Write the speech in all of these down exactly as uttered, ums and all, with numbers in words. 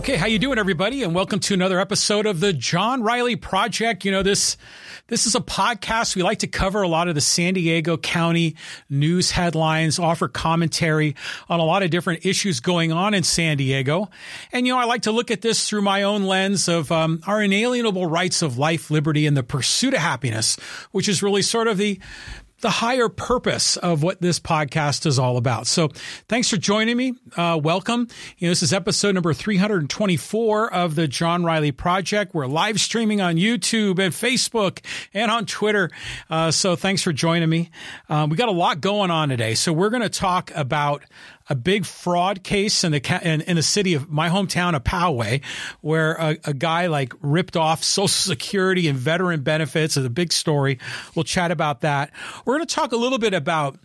Okay, how you doing, everybody? And welcome to another episode of the John Riley Project. You know, this this is a podcast. We like to cover a lot of the San Diego County news headlines, offer commentary on a lot of different issues going on in San Diego. And, you know, I like to look at this through my own lens of um, our inalienable rights of life, liberty, and the pursuit of happiness, which is really sort of the the higher purpose of what this podcast is all about. So thanks for joining me. Uh, welcome. You know, this is episode number three hundred twenty-four of the John Riley Project. We're live streaming on YouTube and Facebook and on Twitter. Uh, so thanks for joining me. Um, we got a lot going on today. So we're going to talk about a big fraud case in the in, in the city of my hometown of Poway, where a, a guy like ripped off Social Security and veteran benefits. It's a big story. We'll chat about that. We're going to talk a little bit about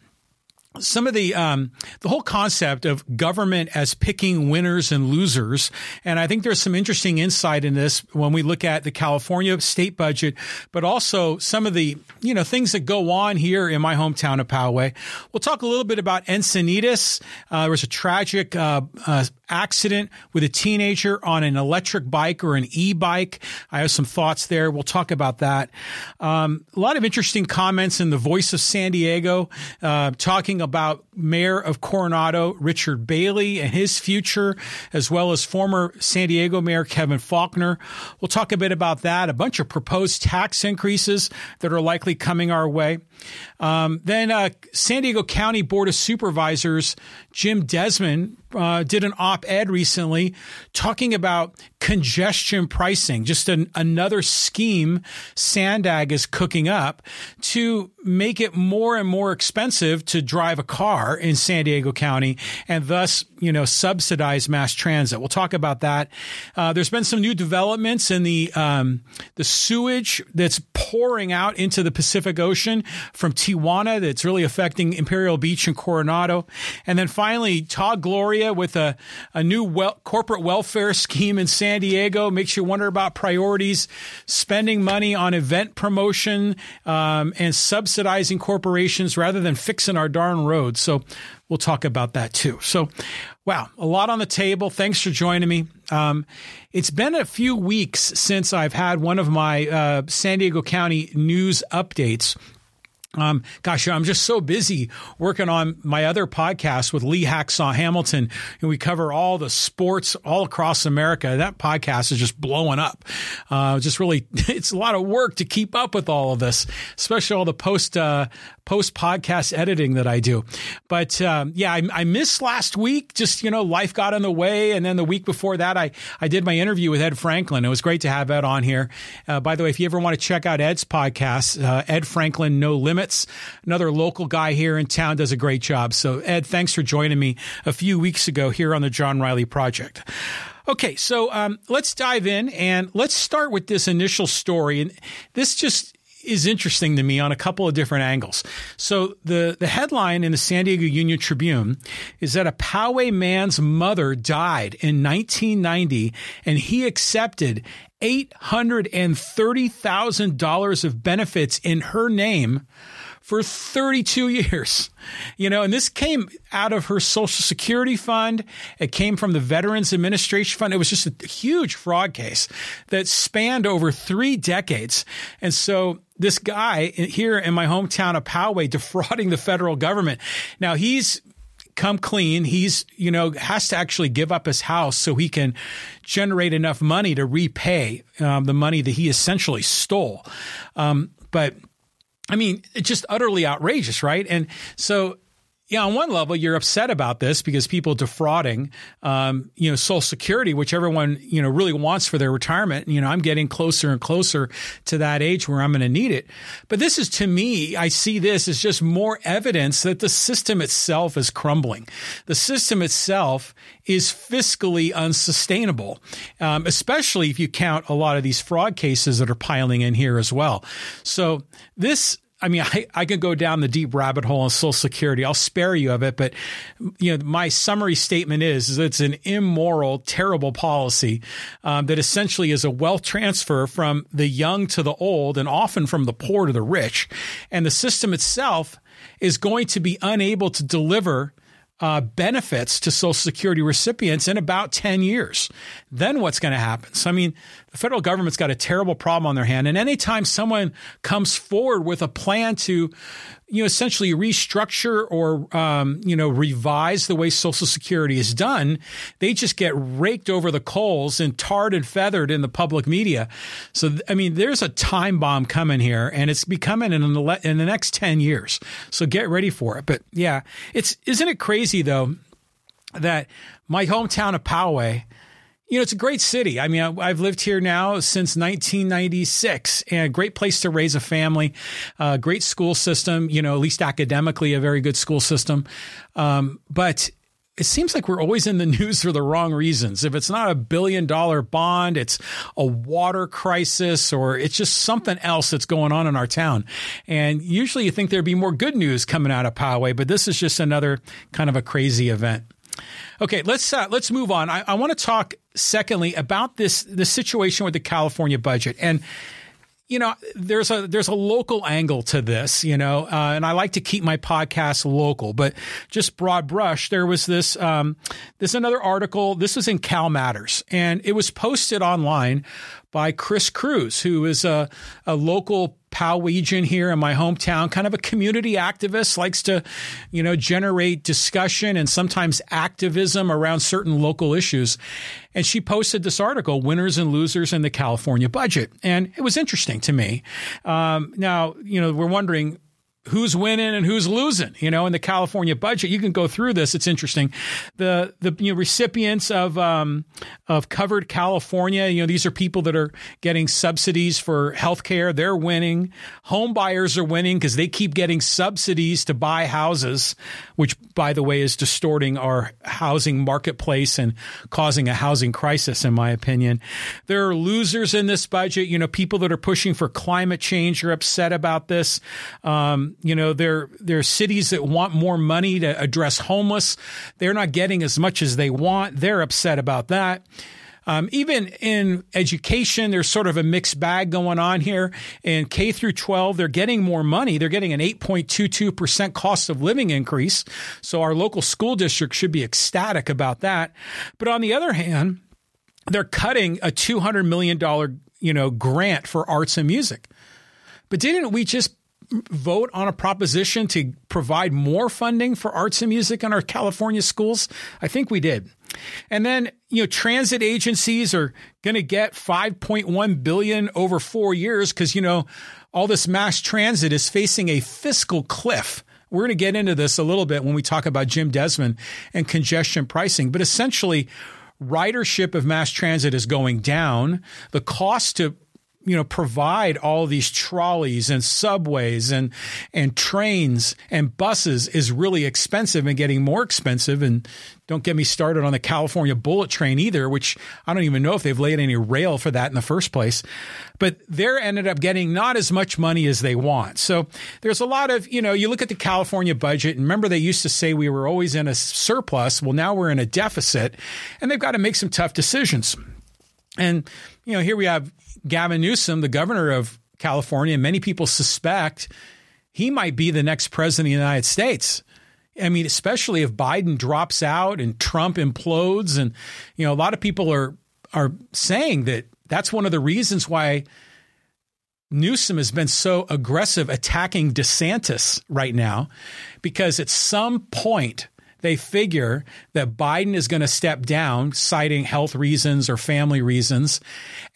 some of the um, the whole concept of government as picking winners and losers. And I think there's some interesting insight in this when we look at the California state budget, but also some of the, you know, things that go on here in my hometown of Poway. We'll talk a little bit about Encinitas. Uh, there was a tragic uh, uh, accident with a teenager on an electric bike or an e-bike. I have some thoughts there. We'll talk about that. Um, a lot of interesting comments in the Voice of San Diego, uh, talking about Mayor of Coronado, Richard Bailey, and his future, as well as former San Diego Mayor Kevin Faulconer. We'll talk a bit about that, a bunch of proposed tax increases that are likely coming our way. Um, then uh, San Diego County Board of Supervisors, Jim Desmond, Uh, did an op-ed recently talking about congestion pricing, just an, another scheme SANDAG is cooking up to make it more and more expensive to drive a car in San Diego County and thus, you know, subsidize mass transit. We'll talk about that. Uh, there's been some new developments in the um, the sewage that's pouring out into the Pacific Ocean from Tijuana that's really affecting Imperial Beach and Coronado. And then finally, Todd Gloria with a, a new wel- corporate welfare scheme in San Diego. Makes you wonder about priorities, spending money on event promotion um, and subsidizing corporations rather than fixing our darn roads. So we'll talk about that too. So, wow, a lot on the table. Thanks for joining me. Um, it's been a few weeks since I've had one of my uh, San Diego County news updates. Um, gosh, I'm just so busy working on my other podcast with Lee Hacksaw Hamilton, and we cover all the sports all across America. That podcast is just blowing up. Uh, just really, it's a lot of work to keep up with all of this, especially all the post, uh, post podcast editing that I do. But, um, yeah, I, I missed last week. Just, you know, life got in the way. And then the week before that, I, I did my interview with Ed Franklin. It was great to have Ed on here. Uh, by the way, if you ever want to check out Ed's podcast, uh, Ed Franklin, No Limits. Another local guy here in town does a great job. So, Ed, thanks for joining me a few weeks ago here on the John Riley Project. Okay, so um, let's dive in and let's start with this initial story. And this just is interesting to me on a couple of different angles. So the, the headline in the San Diego Union-Tribune is that a Poway man's mother died in nineteen ninety and he accepted eight hundred thirty thousand dollars of benefits in her name for thirty-two years. You know, and this came out of her Social Security fund. It came from the Veterans Administration Fund. It was just a huge fraud case that spanned over three decades. And so this guy here in my hometown of Poway defrauding the federal government. Now, he's come clean. He's, you know, has to actually give up his house so he can generate enough money to repay um, the money that he essentially stole. Um, but I mean, it's just utterly outrageous, right? And so, yeah, on one level, you're upset about this because people defrauding, um, you know, Social Security, which everyone, you know, really wants for their retirement. You know, I'm getting closer and closer to that age where I'm going to need it. But this is, to me, I see this as just more evidence that the system itself is crumbling. The system itself is fiscally unsustainable, um, especially if you count a lot of these fraud cases that are piling in here as well. So this I mean, I, I could go down the deep rabbit hole on Social Security. I'll spare you of it. But, you know, my summary statement is, is it's an immoral, terrible policy um, that essentially is a wealth transfer from the young to the old and often from the poor to the rich. And the system itself is going to be unable to deliver uh, benefits to Social Security recipients in about ten years. Then what's going to happen? So, I mean, the federal government's got a terrible problem on their hand. And anytime someone comes forward with a plan to, you know, essentially restructure or, um, you know, revise the way Social Security is done, they just get raked over the coals and tarred and feathered in the public media. So, I mean, there's a time bomb coming here, and it's becoming in the, in the next ten years. So get ready for it. But yeah, it's, isn't it crazy though, that my hometown of Poway, you know, it's a great city. I mean, I've lived here now since nineteen ninety-six, and a great place to raise a family, uh, great school system, you know, at least academically, a very good school system. Um, but it seems like we're always in the news for the wrong reasons. If it's not a billion dollar bond, it's a water crisis, or it's just something else that's going on in our town. And usually you think there'd be more good news coming out of Poway, but this is just another kind of a crazy event. Okay, let's uh, let's move on. I, I want to talk, secondly, about this the situation with the California budget. And, you know, there's a there's a local angle to this, you know, uh, and I like to keep my podcast local. But just broad brush, there was this um, this another article. This was in CalMatters, and it was posted online by Chris Cruz, who is a, a local Powayian here in my hometown, kind of a community activist, likes to, you know, generate discussion and sometimes activism around certain local issues. And she posted this article, Winners and Losers in the California Budget. And it was interesting to me. Um, now, you know, we're wondering who's winning and who's losing, you know, in the California budget. You can go through this. It's interesting. The, the you know, recipients of, um, of Covered California, you know, these are people that are getting subsidies for healthcare. They're winning. Home buyers are winning because they keep getting subsidies to buy houses, which, by the way, is distorting our housing marketplace and causing a housing crisis, in my opinion. There are losers in this budget. You know, people that are pushing for climate change are upset about this. Um, You know, there, there are cities that want more money to address homeless. They're not getting as much as they want. They're upset about that. Um, even in education, there's sort of a mixed bag going on here. In K through twelve, they're getting more money. They're getting an eight point two two percent cost of living increase. So our local school district should be ecstatic about that. But on the other hand, they're cutting a two hundred million dollars, you know, grant for arts and music. But didn't we just vote on a proposition to provide more funding for arts and music in our California schools? I think we did. And then, you know, transit agencies are going to get five point one billion dollars over four years because, you know, all this mass transit is facing a fiscal cliff. We're going to get into this a little bit when we talk about Jim Desmond and congestion pricing. But essentially, ridership of mass transit is going down. The cost to you know, provide all these trolleys and subways and and trains and buses is really expensive and getting more expensive. And don't get me started on the California bullet train either, which I don't even know if they've laid any rail for that in the first place. But they're ended up getting not as much money as they want. So there's a lot of, you know, you look at the California budget, and remember they used to say we were always in a surplus. Well, now we're in a deficit, and they've got to make some tough decisions. And, you know, here we have Gavin Newsom, the governor of California. Many people suspect he might be the next president of the United States. I mean, especially if Biden drops out and Trump implodes. And, you know, a lot of people are are saying that that's one of the reasons why Newsom has been so aggressive attacking DeSantis right now, because at some point they figure that Biden is going to step down, citing health reasons or family reasons,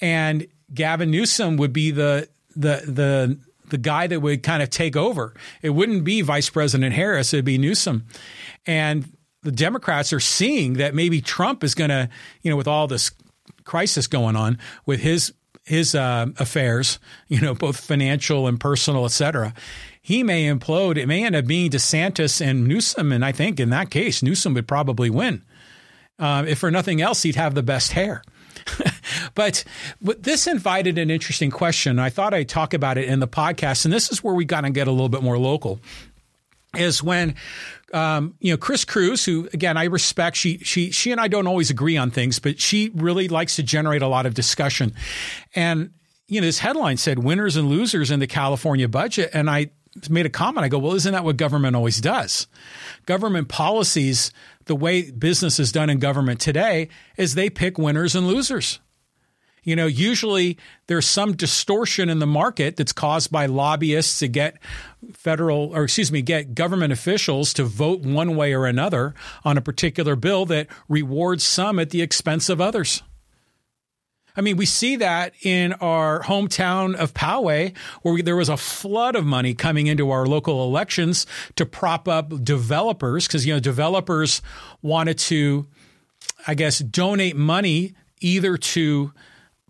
and Gavin Newsom would be the the the the guy that would kind of take over. It wouldn't be Vice President Harris. It'd be Newsom. And the Democrats are seeing that maybe Trump is going to, you know, with all this crisis going on with his his uh, affairs, you know, both financial and personal, et cetera, he may implode. It may end up being DeSantis and Newsom. And I think in that case, Newsom would probably win. Uh, if for nothing else, he'd have the best hair. But this invited an interesting question. I thought I'd talk about it in the podcast. And this is where we got to get a little bit more local, is when, um, you know, Chris Cruz, who, again, I respect, she, she, she and I don't always agree on things, but she really likes to generate a lot of discussion. And, you know, this headline said winners and losers in the California budget. And I made a comment. I go, well, isn't that what government always does? Government policies, the way business is done in government today, is they pick winners and losers. You know, usually there's some distortion in the market that's caused by lobbyists to get federal or excuse me, get government officials to vote one way or another on a particular bill that rewards some at the expense of others. I mean, we see that in our hometown of Poway, where there was a flood of money coming into our local elections to prop up developers because, you know, developers wanted to, I guess, donate money either to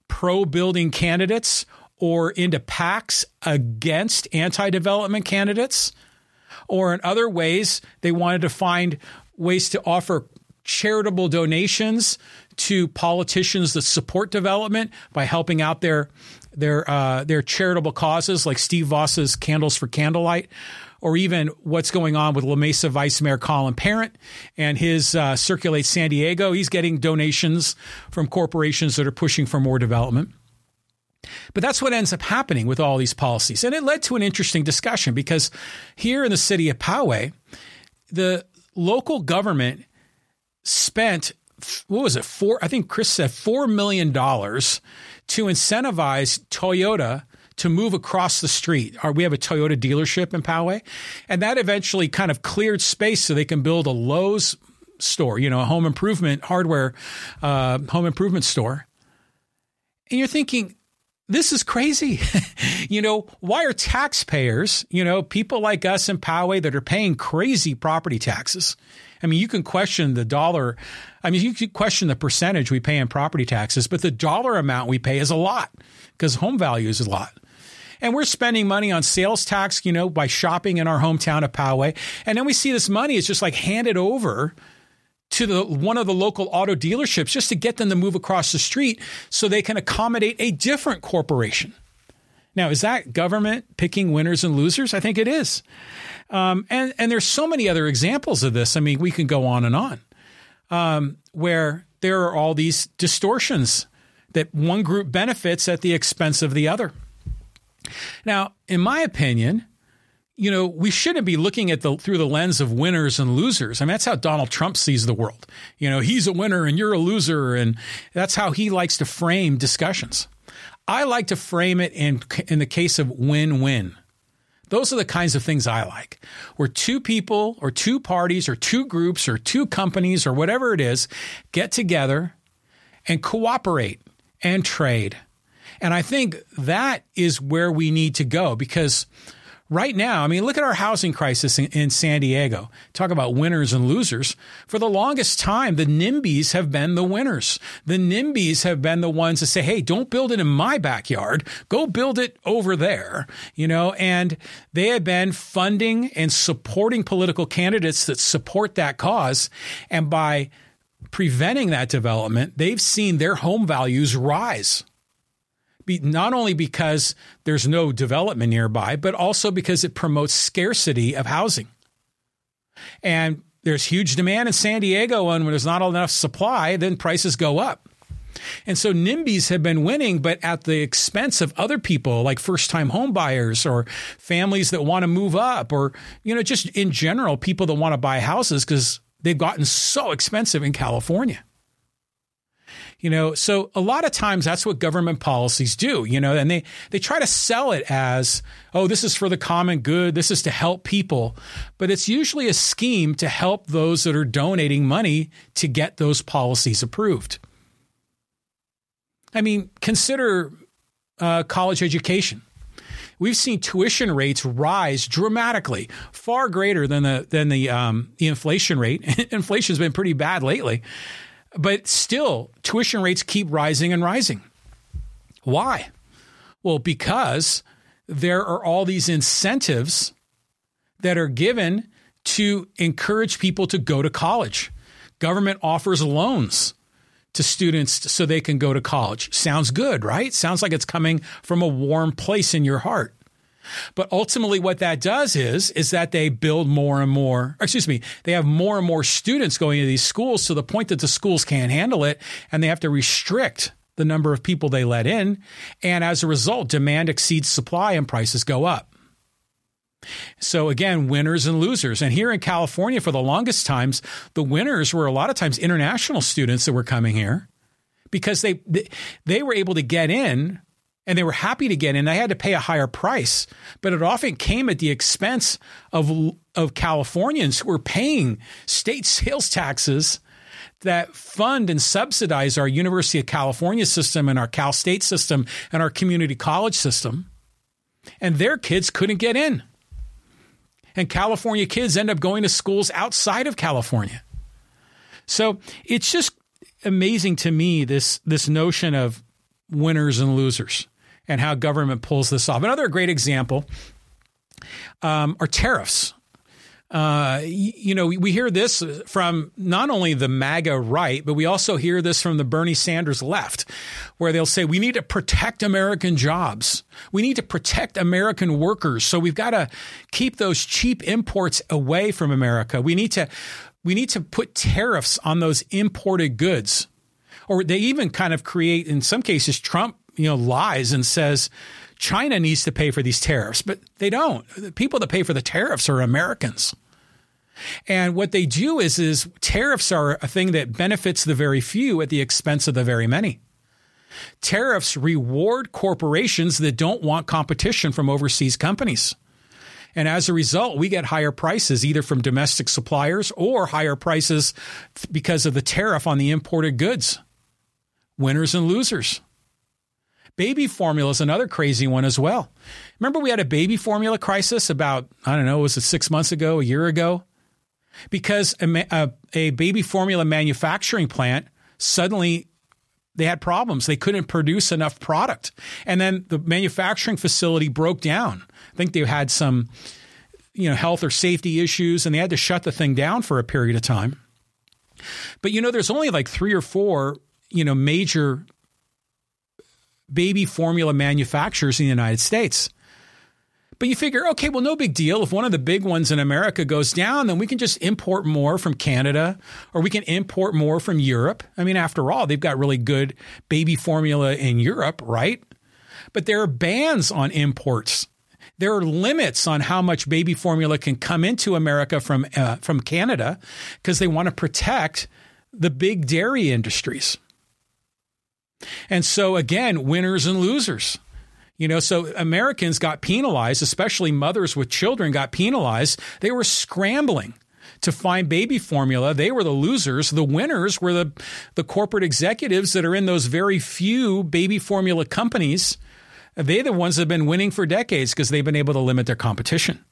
pro-building candidates or into PACs against anti-development candidates, or in other ways, they wanted to find ways to offer charitable donations to politicians that support development by helping out their their uh, their charitable causes, like Steve Voss's Candles for Candlelight, or even what's going on with La Mesa Vice Mayor Colin Parent and his uh, Circulate San Diego. He's getting donations from corporations that are pushing for more development. But that's what ends up happening with all these policies. And it led to an interesting discussion because here in the city of Poway, the local government spent, what was it, four? I think Chris said four million dollars to incentivize Toyota to move across the street. We have a Toyota dealership in Poway, and that eventually kind of cleared space so they can build a Lowe's store, you know, a home improvement hardware, uh, home improvement store. And you're thinking, this is crazy. You know, why are taxpayers, you know, people like us in Poway that are paying crazy property taxes? I mean, you can question the dollar. I mean, you can question the percentage we pay in property taxes, but the dollar amount we pay is a lot because home value is a lot. And we're spending money on sales tax, you know, by shopping in our hometown of Poway. And then we see this money is just like handed over to the one of the local auto dealerships just to get them to move across the street so they can accommodate a different corporation. Now, is that government picking winners and losers? I think it is. Um, and, and there's so many other examples of this. I mean, we can go on and on um, where there are all these distortions that one group benefits at the expense of the other. Now, in my opinion, you know, we shouldn't be looking at the through the lens of winners and losers. I mean, that's how Donald Trump sees the world. You know, he's a winner and you're a loser. And that's how he likes to frame discussions. I like to frame it in in the case of win-win. Those are the kinds of things I like, where two people or two parties or two groups or two companies or whatever it is get together and cooperate and trade. And I think that is where we need to go, because right now, I mean, look at our housing crisis in, in San Diego. Talk about winners and losers. For the longest time, the NIMBYs have been the winners. The NIMBYs have been the ones that say, hey, don't build it in my backyard. Go build it over there. You know, and they have been funding and supporting political candidates that support that cause. And by preventing that development, they've seen their home values rise. Not only because there's no development nearby, but also because it promotes scarcity of housing. And there's huge demand in San Diego, and when there's not enough supply, then prices go up. And so NIMBYs have been winning, but at the expense of other people, like first-time home buyers or families that want to move up, or, you know, just in general, people that want to buy houses because they've gotten so expensive in California. You know, so a lot of times that's what government policies do, you know, and they, they try to sell it as, oh, this is for the common good. This is to help people. But it's usually a scheme to help those that are donating money to get those policies approved. I mean, consider uh, college education. We've seen tuition rates rise dramatically, far greater than the than the, um, the inflation rate. Inflation's been pretty bad lately. But still, tuition rates keep rising and rising. Why? Well, because there are all these incentives that are given to encourage people to go to college. Government offers loans to students so they can go to college. Sounds good, right? Sounds like it's coming from a warm place in your heart. But ultimately what that does is, is that they build more and more, excuse me, they have more and more students going to these schools to the point that the schools can't handle it and they have to restrict the number of people they let in. And as a result, demand exceeds supply and prices go up. So again, winners and losers. And here in California, for the longest times, the winners were a lot of times international students that were coming here because they they were able to get in and they were happy to get in. They had to pay a higher price, but it often came at the expense of of Californians who were paying state sales taxes that fund and subsidize our University of California system and our Cal State system and our community college system. And their kids couldn't get in. And California kids end up going to schools outside of California. So it's just amazing to me, this, this notion of winners and losers and how government pulls this off. Another great example um, are tariffs. Uh, you know, we, we hear this from not only the MAGA right, but we also hear this from the Bernie Sanders left, where they'll say, we need to protect American jobs. We need to protect American workers. So we've got to keep those cheap imports away from America. We need to, we need to put tariffs on those imported goods. Or they even kind of create, in some cases, Trump, you know, lies and says China needs to pay for these tariffs, but they don't. The people that pay for the tariffs are Americans. And what they do is, is tariffs are a thing that benefits the very few at the expense of the very many. Tariffs reward corporations that don't want competition from overseas companies. And as a result, we get higher prices either from domestic suppliers or higher prices because of the tariff on the imported goods. Winners and losers. Baby formula is another crazy one as well. Remember we had a baby formula crisis about, I don't know, was it six months ago, a year ago? Because a, a, a baby formula manufacturing plant, suddenly they had problems. They couldn't produce enough product. And then the manufacturing facility broke down. I think they had some, you know, health or safety issues, and they had to shut the thing down for a period of time. But, you know, there's only like three or four, you know, major baby formula manufacturers in the United States. But you figure, okay, well, no big deal. If one of the big ones in America goes down, then we can just import more from Canada, or we can import more from Europe. I mean, after all, they've got really good baby formula in Europe, right? But there are bans on imports. There are limits on how much baby formula can come into America from uh, from Canada because they want to protect the big dairy industries. And so, again, winners and losers, you know, so Americans got penalized, especially mothers with children got penalized. They were scrambling to find baby formula. They were the losers. The winners were the, the corporate executives that are in those very few baby formula companies. They're the ones that have been winning for decades because they've been able to limit their competition.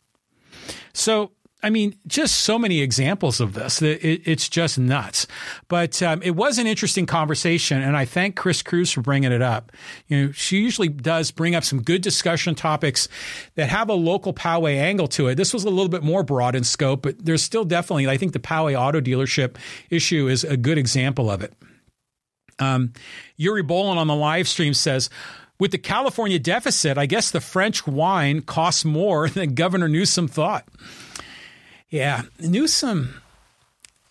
So, I mean, just so many examples of this. It's just nuts. But um, it was an interesting conversation, and I thank Chris Cruz for bringing it up. You know, she usually does bring up some good discussion topics that have a local Poway angle to it. This was a little bit more broad in scope, but there's still definitely, I think the Poway auto dealership issue is a good example of it. Um, Yuri Bolin on the live stream says, with the California deficit, I guess the French wine costs more than Governor Newsom thought. Yeah, Newsom,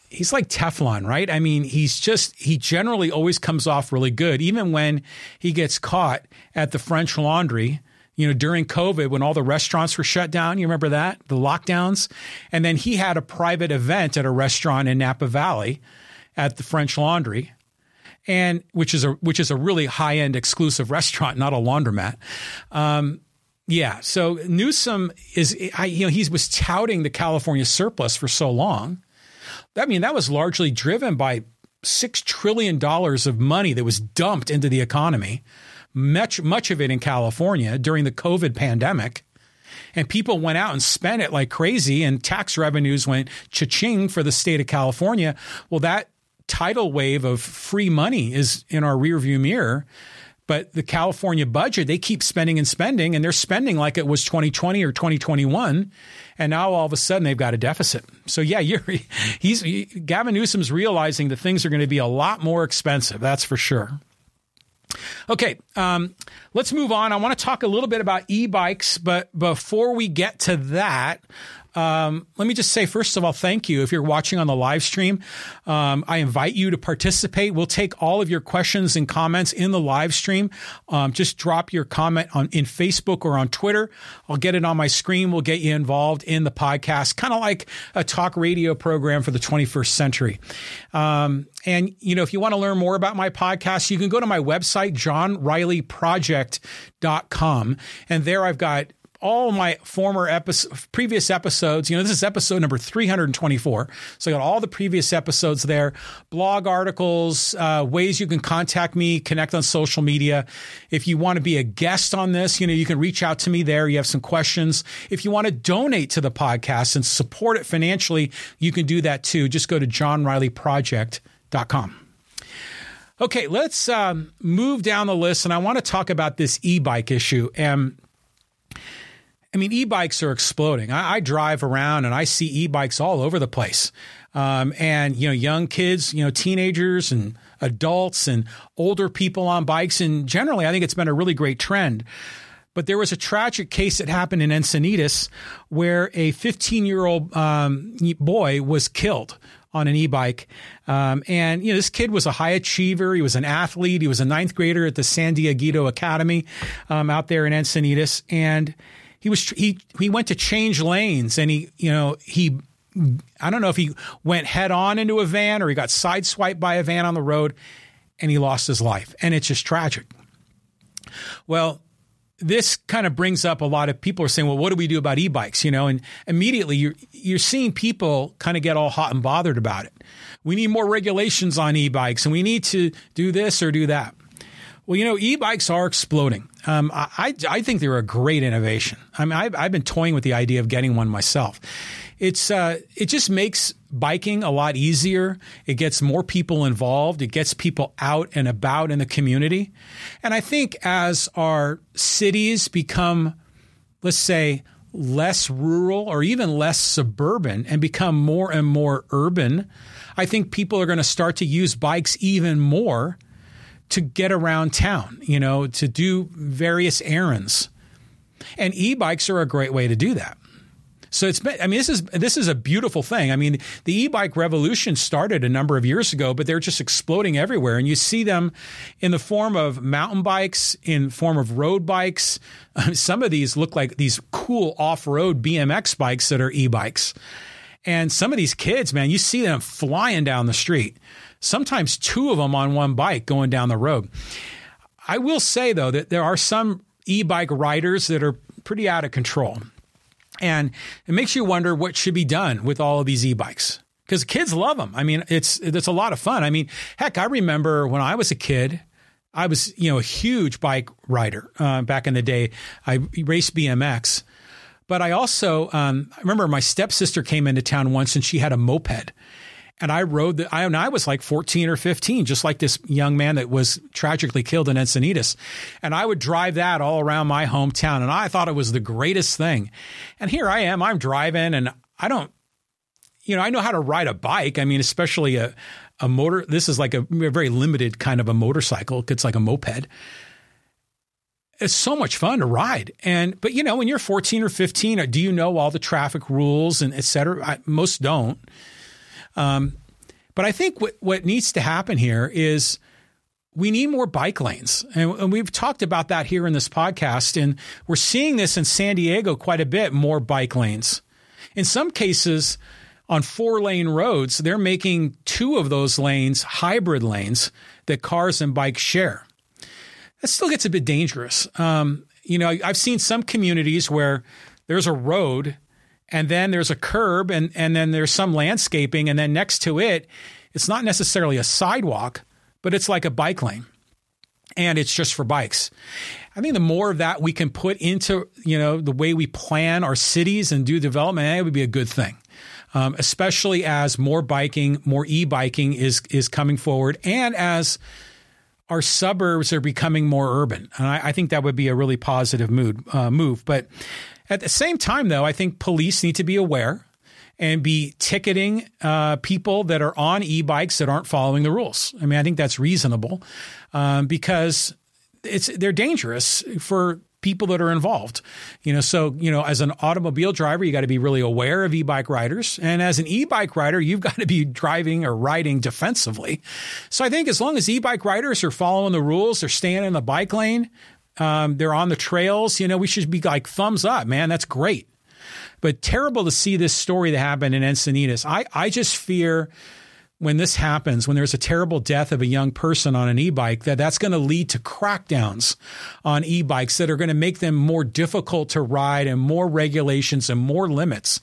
he's like Teflon, right? I mean, he's just, he generally always comes off really good, even when he gets caught at the French Laundry, you know, during COVID when all the restaurants were shut down. You remember that? The lockdowns. And then he had a private event at a restaurant in Napa Valley at the French Laundry, and which is a, which is a really high-end exclusive restaurant, not a laundromat. Um Yeah. So Newsom is, I, you know, he was touting the California surplus for so long. I mean, that was largely driven by six trillion dollars of money that was dumped into the economy, much, much of it in California during the COVID pandemic. And people went out and spent it like crazy, and tax revenues went cha-ching for the state of California. Well, that tidal wave of free money is in our rearview mirror. But the California budget, they keep spending and spending, and they're spending like it was twenty twenty or twenty twenty-one. And now all of a sudden they've got a deficit. So yeah, you're, he's, he, Gavin Newsom's realizing that things are going to be a lot more expensive. That's for sure. Okay, um, let's move on. I want to talk a little bit about e-bikes, but before we get to that, Um, let me just say, first of all, thank you. If you're watching on the live stream, um, I invite you to participate. We'll take all of your questions and comments in the live stream. Um, just drop your comment on in Facebook or on Twitter. I'll get it on my screen. We'll get you involved in the podcast, kind of like a talk radio program for the twenty-first century. Um, and, you know, if you want to learn more about my podcast, you can go to my website, john riley project dot com. And there I've got all my former episodes, previous episodes. You know, this is episode number three hundred twenty-four. So I got all the previous episodes there, blog articles, uh, ways you can contact me, connect on social media. If you want to be a guest on this, you know, you can reach out to me there. You have some questions. If you want to donate to the podcast and support it financially, you can do that too. Just go to john riley project dot com. Okay, let's um, move down the list. And I want to talk about this e-bike issue. And I mean, e-bikes are exploding. I, I drive around and I see e-bikes all over the place. Um, and, you know, young kids, you know, teenagers and adults and older people on bikes. And generally, I think it's been a really great trend. But there was a tragic case that happened in Encinitas where a fifteen-year-old um, boy was killed on an e-bike. Um, and, you know, this kid was a high achiever. He was an athlete. He was a ninth grader at the San Diego Academy um, out there in Encinitas. And He was he he went to change lanes, and he you know he I don't know if he went head on into a van or he got sideswiped by a van on the road, and he lost his life. And it's just tragic. Well, this kind of brings up a lot of people are saying, well, what do we do about e-bikes? You know, and immediately you're you're seeing people kind of get all hot and bothered about it. We need more regulations on e-bikes, and we need to do this or do that. Well, you know, e-bikes are exploding. Um, I, I think they're a great innovation. I mean, I've, I've been toying with the idea of getting one myself. It's uh, it just makes biking a lot easier. It gets more people involved. It gets people out and about in the community. And I think as our cities become, let's say, less rural or even less suburban and become more and more urban, I think people are going to start to use bikes even more to get around town, you know, to do various errands. And e-bikes are a great way to do that. So it's been, I mean, this is, this is a beautiful thing. I mean, the e-bike revolution started a number of years ago, but they're just exploding everywhere. And you see them in the form of mountain bikes, in form of road bikes. Some of these look like these cool off-road B M X bikes that are e-bikes. And some of these kids, man, you see them flying down the street. Sometimes two of them on one bike going down the road. I will say, though, that there are some e-bike riders that are pretty out of control. And it makes you wonder what should be done with all of these e-bikes, because kids love them. I mean, it's it's a lot of fun. I mean, heck, I remember when I was a kid, I was, you know, a huge bike rider uh, back in the day. I raced B M X. But I also um, I remember my stepsister came into town once and she had a moped. And I rode the, I, and I was like fourteen or fifteen, just like this young man that was tragically killed in Encinitas. And I would drive that all around my hometown. And I thought it was the greatest thing. And here I am, I'm driving, and I don't, you know, I know how to ride a bike. I mean, especially a, a motor. This is like a very limited kind of a motorcycle. It's like a moped. It's so much fun to ride. And, but you know, when you're fourteen or fifteen, do you know all the traffic rules and et cetera? I, most don't. Um, but I think what, what needs to happen here is we need more bike lanes. And, and we've talked about that here in this podcast. And we're seeing this in San Diego quite a bit, more bike lanes. In some cases, on four-lane roads, they're making two of those lanes hybrid lanes that cars and bikes share. That still gets a bit dangerous. Um, you know, I've seen some communities where there's a road and then there's a curb, and, and then there's some landscaping, and then next to it, it's not necessarily a sidewalk, but it's like a bike lane, and it's just for bikes. I think the more of that we can put into, you know, the way we plan our cities and do development, it would be a good thing, um, especially as more biking, more e-biking is is coming forward, and as our suburbs are becoming more urban. And I, I think that would be a really positive mood, uh, move, but at the same time, though, I think police need to be aware and be ticketing uh, people that are on e-bikes that aren't following the rules. I mean, I think that's reasonable um, because it's they're dangerous for people that are involved. You know, so, you know, as an automobile driver, you got to be really aware of e-bike riders. And as an e-bike rider, you've got to be driving or riding defensively. So I think as long as e-bike riders are following the rules, they're staying in the bike lane, um, they're on the trails, you know, we should be like thumbs up, man. That's great. But terrible to see this story that happened in Encinitas. I, I just fear when this happens, when there's a terrible death of a young person on an e-bike, that that's going to lead to crackdowns on e-bikes that are going to make them more difficult to ride and more regulations and more limits.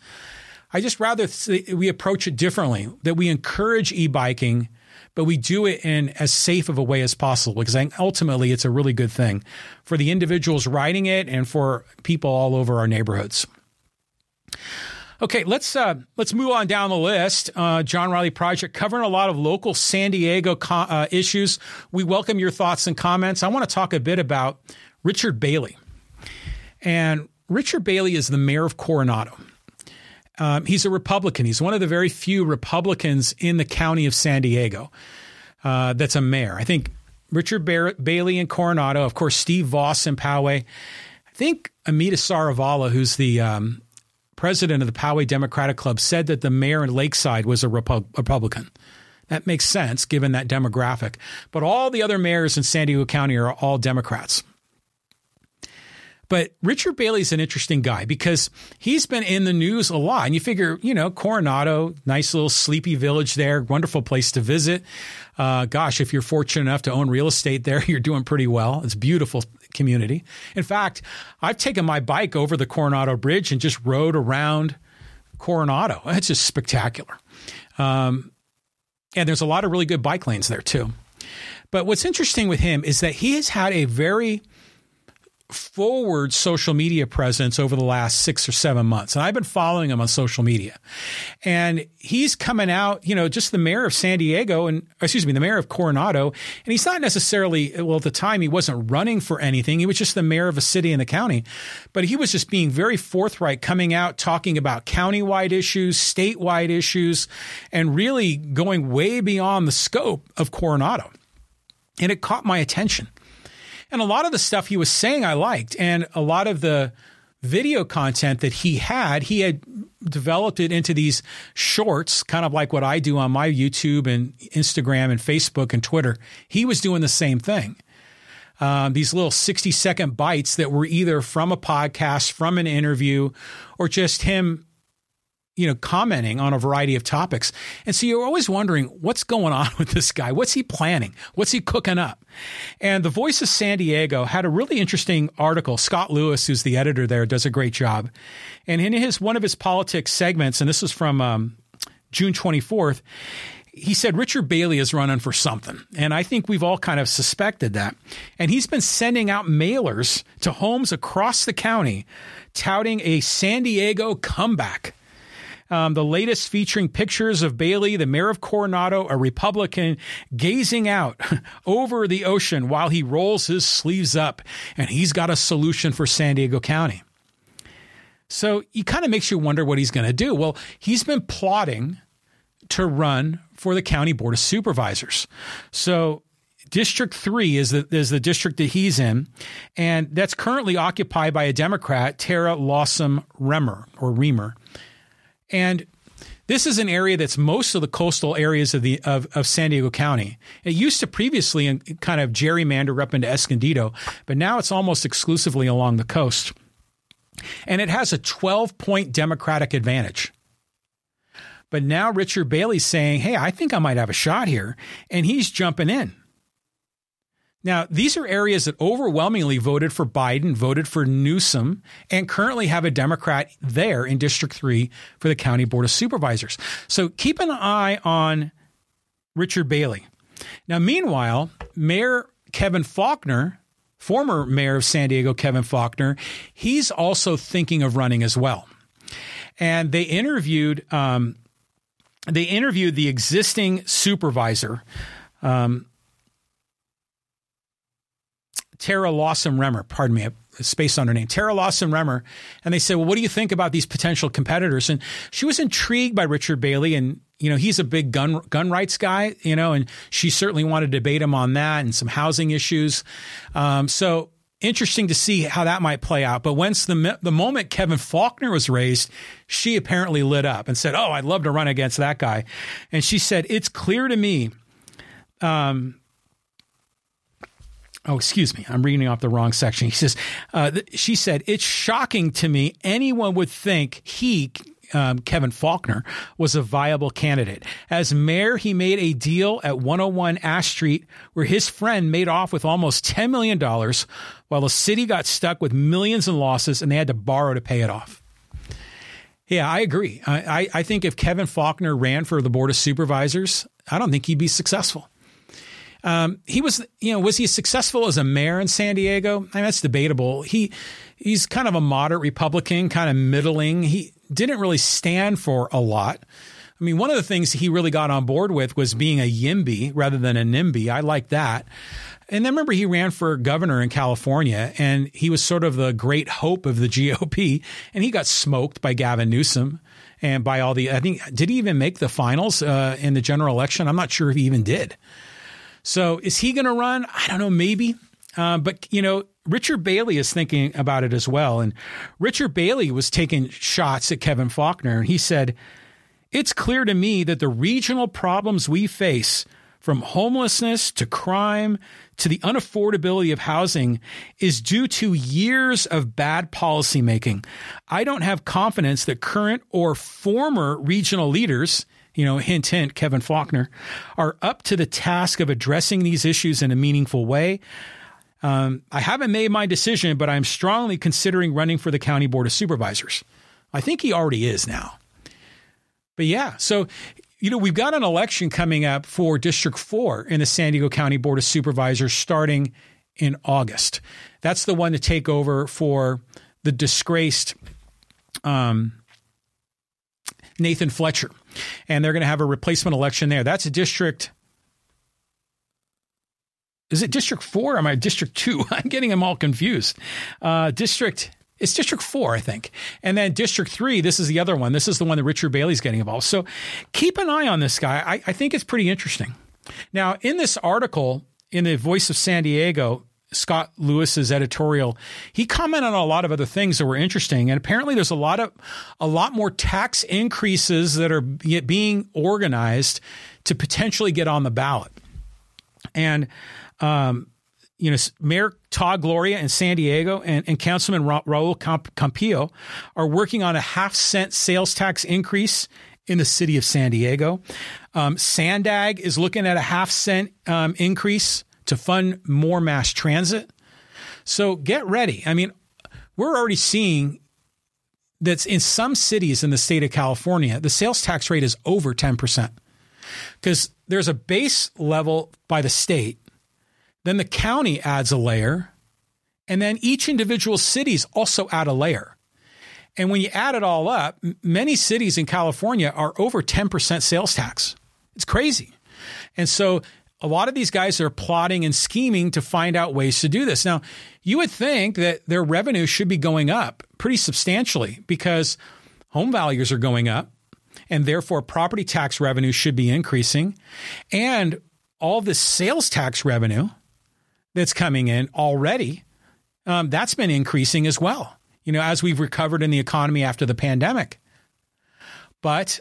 I just rather we approach it differently, that we encourage e-biking, but we do it in as safe of a way as possible, because I think ultimately it's a really good thing for the individuals riding it and for people all over our neighborhoods. Okay, let's uh, let's move on down the list. Uh, John Riley Project, covering a lot of local San Diego co- uh, issues. We welcome your thoughts and comments. I want to talk a bit about Richard Bailey. And Richard Bailey is the mayor of Coronado. Um, he's a Republican. He's one of the very few Republicans in the county of San Diego uh, that's a mayor. I think Richard Bar- Bailey in Coronado, of course, Steve Voss in Poway. I think Amita Saravala, who's the um, – president of the Poway Democratic Club, said that the mayor in Lakeside was a Repu- Republican. That makes sense given that demographic. But all the other mayors in San Diego County are all Democrats. But Richard Bailey's an interesting guy because he's been in the news a lot. And you figure, you know, Coronado, nice little sleepy village there, wonderful place to visit. Uh, gosh, if you're fortunate enough to own real estate there, you're doing pretty well. It's a beautiful community. In fact, I've taken my bike over the Coronado Bridge and just rode around Coronado. It's just spectacular. Um, and there's a lot of really good bike lanes there too. But what's interesting with him is that he has had a very forward social media presence over the last six or seven months. And I've been following him on social media. And he's coming out, you know, just the mayor of San Diego and, excuse me, the mayor of Coronado. And he's not necessarily, well, at the time he wasn't running for anything. He was just the mayor of a city in the county. But he was just being very forthright, coming out, talking about countywide issues, statewide issues, and really going way beyond the scope of Coronado. And it caught my attention. And a lot of the stuff he was saying I liked, and a lot of the video content that he had, he had developed it into these shorts, kind of like what I do on my YouTube and Instagram and Facebook and Twitter. He was doing the same thing. Um, these little sixty-second bites that were either from a podcast, from an interview, or just him, you know, commenting on a variety of topics. And so you're always wondering, what's going on with this guy? What's he planning? What's he cooking up? And the Voice of San Diego had a really interesting article. Scott Lewis, who's the editor there, does a great job. And in his one of his politics segments, and this was from um, June twenty-fourth, he said, Richard Bailey is running for something. And I think we've all kind of suspected that. And he's been sending out mailers to homes across the county touting a San Diego comeback. Um, the latest featuring pictures of Bailey, the mayor of Coronado, a Republican, gazing out over the ocean while he rolls his sleeves up, and he's got a solution for San Diego County. So it kind of makes you wonder what he's going to do. Well, he's been plotting to run for the County Board of Supervisors. So District three is the, is the district that he's in, and that's currently occupied by a Democrat, Tara Lawson-Remer, or Remer. And this is an area that's most of the coastal areas of the of, of San Diego County. It used to previously kind of gerrymander up into Escondido, but now it's almost exclusively along the coast. And it has a twelve-point Democratic advantage. But now Richard Bailey's saying, hey, I think I might have a shot here. And he's jumping in. Now, these are areas that overwhelmingly voted for Biden, voted for Newsom, and currently have a Democrat there in District three for the County Board of Supervisors. So keep an eye on Richard Bailey. Now, meanwhile, Mayor Kevin Faulconer, former mayor of San Diego, Kevin Faulconer, he's also thinking of running as well. And they interviewed um, they interviewed the existing supervisor, um Tara Lawson-Remer, pardon me, a space on her name, Tara Lawson-Remer. And they said, well, what do you think about these potential competitors? And she was intrigued by Richard Bailey. And, you know, he's a big gun gun rights guy, you know, and she certainly wanted to debate him on that and some housing issues. Um, so interesting to see how that might play out. But once the the moment Kevin Faulconer was raised, she apparently lit up and said, "Oh, I'd love to run against that guy." And she said, "It's clear to me." Um, oh, excuse me, I'm reading off the wrong section. He says, uh, th- she said, "It's shocking to me. Anyone would think he." Um, Kevin Faulconer was a viable candidate. As mayor, he made a deal at one oh one Ash Street where his friend made off with almost ten million dollars while the city got stuck with millions in losses and they had to borrow to pay it off. Yeah, I agree. I, I, I think if Kevin Faulconer ran for the Board of Supervisors, I don't think he'd be successful. Um, he was, you know, was he successful as a mayor in San Diego? I mean, that's debatable. He, he's kind of a moderate Republican, kind of middling. He didn't really stand for a lot. I mean, one of the things he really got on board with was being a YIMBY rather than a NIMBY. I like that. And then remember, he ran for governor in California, and he was sort of the great hope of the G O P, and he got smoked by Gavin Newsom and by all the, I think, did he even make the finals uh, in the general election? I'm not sure if he even did. So is he going to run? I don't know, maybe. Uh, but, you know, Richard Bailey is thinking about it as well. And Richard Bailey was taking shots at Kevin Faulconer. And he said, "It's clear to me that the regional problems we face, from homelessness to crime to the unaffordability of housing, is due to years of bad policymaking. I don't have confidence that current or former regional leaders, you know, hint, hint, Kevin Faulconer, are up to the task of addressing these issues in a meaningful way. Um, I haven't made my decision, but I'm strongly considering running for the County Board of Supervisors." I think he already is now. But yeah, so, you know, we've got an election coming up for District four in the San Diego County Board of Supervisors starting in August. That's the one to take over for the disgraced um, Nathan Fletcher. And they're going to have a replacement election there. That's a district. Is it District four or am I District two? I'm getting them all confused. Uh, district, it's District four, I think. And then District three, this is the other one. This is the one that Richard Bailey's getting involved. So keep an eye on this guy. I, I think it's pretty interesting. Now, in this article in the Voice of San Diego, Scott Lewis's editorial, he commented on a lot of other things that were interesting. And apparently there's a lot of a lot more tax increases that are being organized to potentially get on the ballot. And Um, you know, Mayor Todd Gloria in San Diego and, and Councilman Ra- Raul Camp- Campillo are working on a half cent sales tax increase in the city of San Diego. Um, SANDAG is looking at a half cent um, increase to fund more mass transit. So get ready. I mean, we're already seeing that in some cities in the state of California, the sales tax rate is over ten percent because there's a base level by the state. Then the county adds a layer, and then each individual cities also add a layer. And when you add it all up, many cities in California are over ten percent sales tax. It's crazy. And so a lot of these guys are plotting and scheming to find out ways to do this. Now, you would think that their revenue should be going up pretty substantially because home values are going up, and therefore property tax revenue should be increasing. And all this sales tax revenue that's coming in already, um, that's been increasing as well, you know, as we've recovered in the economy after the pandemic. But,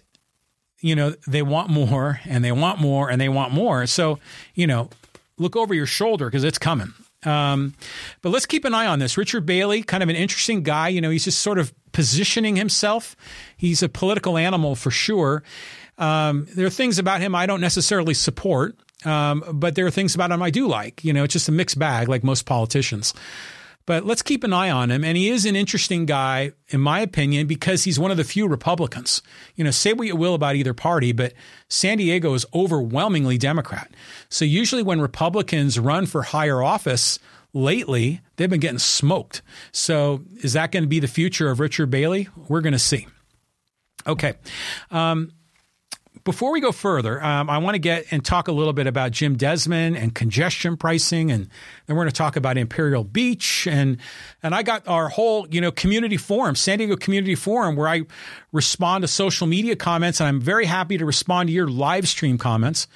you know, they want more and they want more and they want more. So, you know, look over your shoulder because it's coming. Um, but let's keep an eye on this. Richard Bailey, kind of an interesting guy. You know, he's just sort of positioning himself. He's a political animal for sure. Um, there are things about him I don't necessarily support. Um, but there are things about him I do like. You know, it's just a mixed bag like most politicians. But let's keep an eye on him. And he is an interesting guy, in my opinion, because he's one of the few Republicans. You know, say what you will about either party, but San Diego is overwhelmingly Democrat. So usually when Republicans run for higher office lately, they've been getting smoked. So is that going to be the future of Richard Bailey? We're going to see. Okay. Um Before we go further, um, I want to get and talk a little bit about Jim Desmond and congestion pricing, and then we're going to talk about Imperial Beach. And and I got our whole, you know, community forum, San Diego Community Forum, where I respond to social media comments, and I'm very happy to respond to your live stream comments.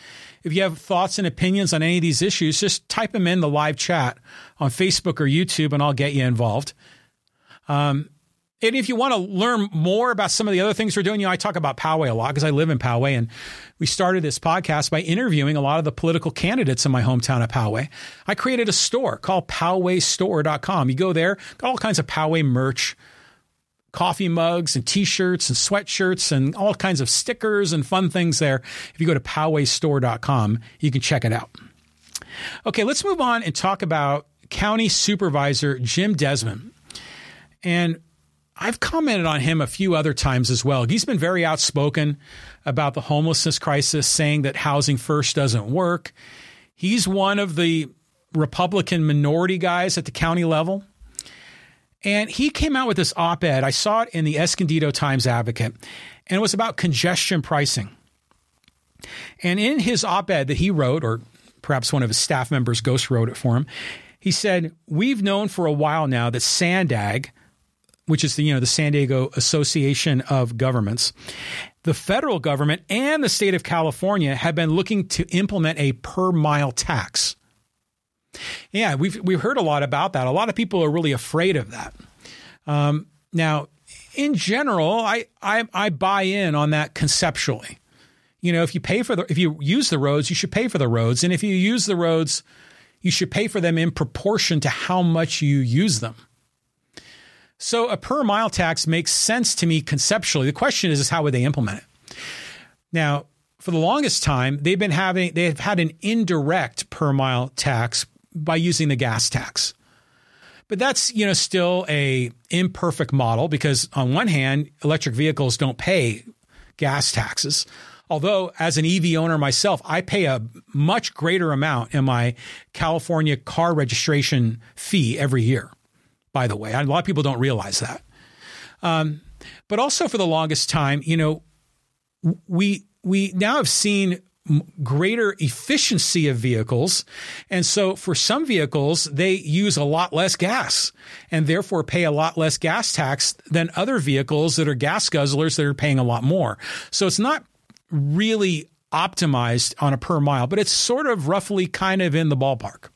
If you have thoughts and opinions on any of these issues, just type them in the live chat on Facebook or YouTube, and I'll get you involved. Um And if you want to learn more about some of the other things we're doing, you know, I talk about Poway a lot because I live in Poway, and we started this podcast by interviewing a lot of the political candidates in my hometown of Poway. I created a store called poway store dot com. You go there, got all kinds of Poway merch, coffee mugs and T-shirts and sweatshirts and all kinds of stickers and fun things there. If you go to poway store dot com, you can check it out. Okay, let's move on and talk about County Supervisor Jim Desmond. And I've commented on him a few other times as well. He's been very outspoken about the homelessness crisis, saying that housing first doesn't work. He's one of the Republican minority guys at the county level. And he came out with this op-ed. I saw it in the Escondido Times Advocate, and it was about congestion pricing. And in his op-ed that he wrote, or perhaps one of his staff members ghost wrote it for him, he said, "We've known for a while now that SANDAG, which is the, you know, the San Diego Association of Governments, the federal government and the state of California have been looking to implement a per mile tax." Yeah, we've we've heard a lot about that. A lot of people are really afraid of that. Um, now, in general, I, I I buy in on that conceptually. You know, if you pay for the if you use the roads, you should pay for the roads, and if you use the roads, you should pay for them in proportion to how much you use them. So a per mile tax makes sense to me conceptually. The question is, is how would they implement it? Now, for the longest time, they've been having they've had an indirect per mile tax by using the gas tax. But that's, you know, still a imperfect model because on one hand, electric vehicles don't pay gas taxes. Although as an E V owner myself, I pay a much greater amount in my California car registration fee every year. By the way, a lot of people don't realize that. Um, but also for the longest time, you know, we we now have seen greater efficiency of vehicles. And so for some vehicles, they use a lot less gas and therefore pay a lot less gas tax than other vehicles that are gas guzzlers that are paying a lot more. So it's not really optimized on a per mile, but it's sort of roughly kind of in the ballpark.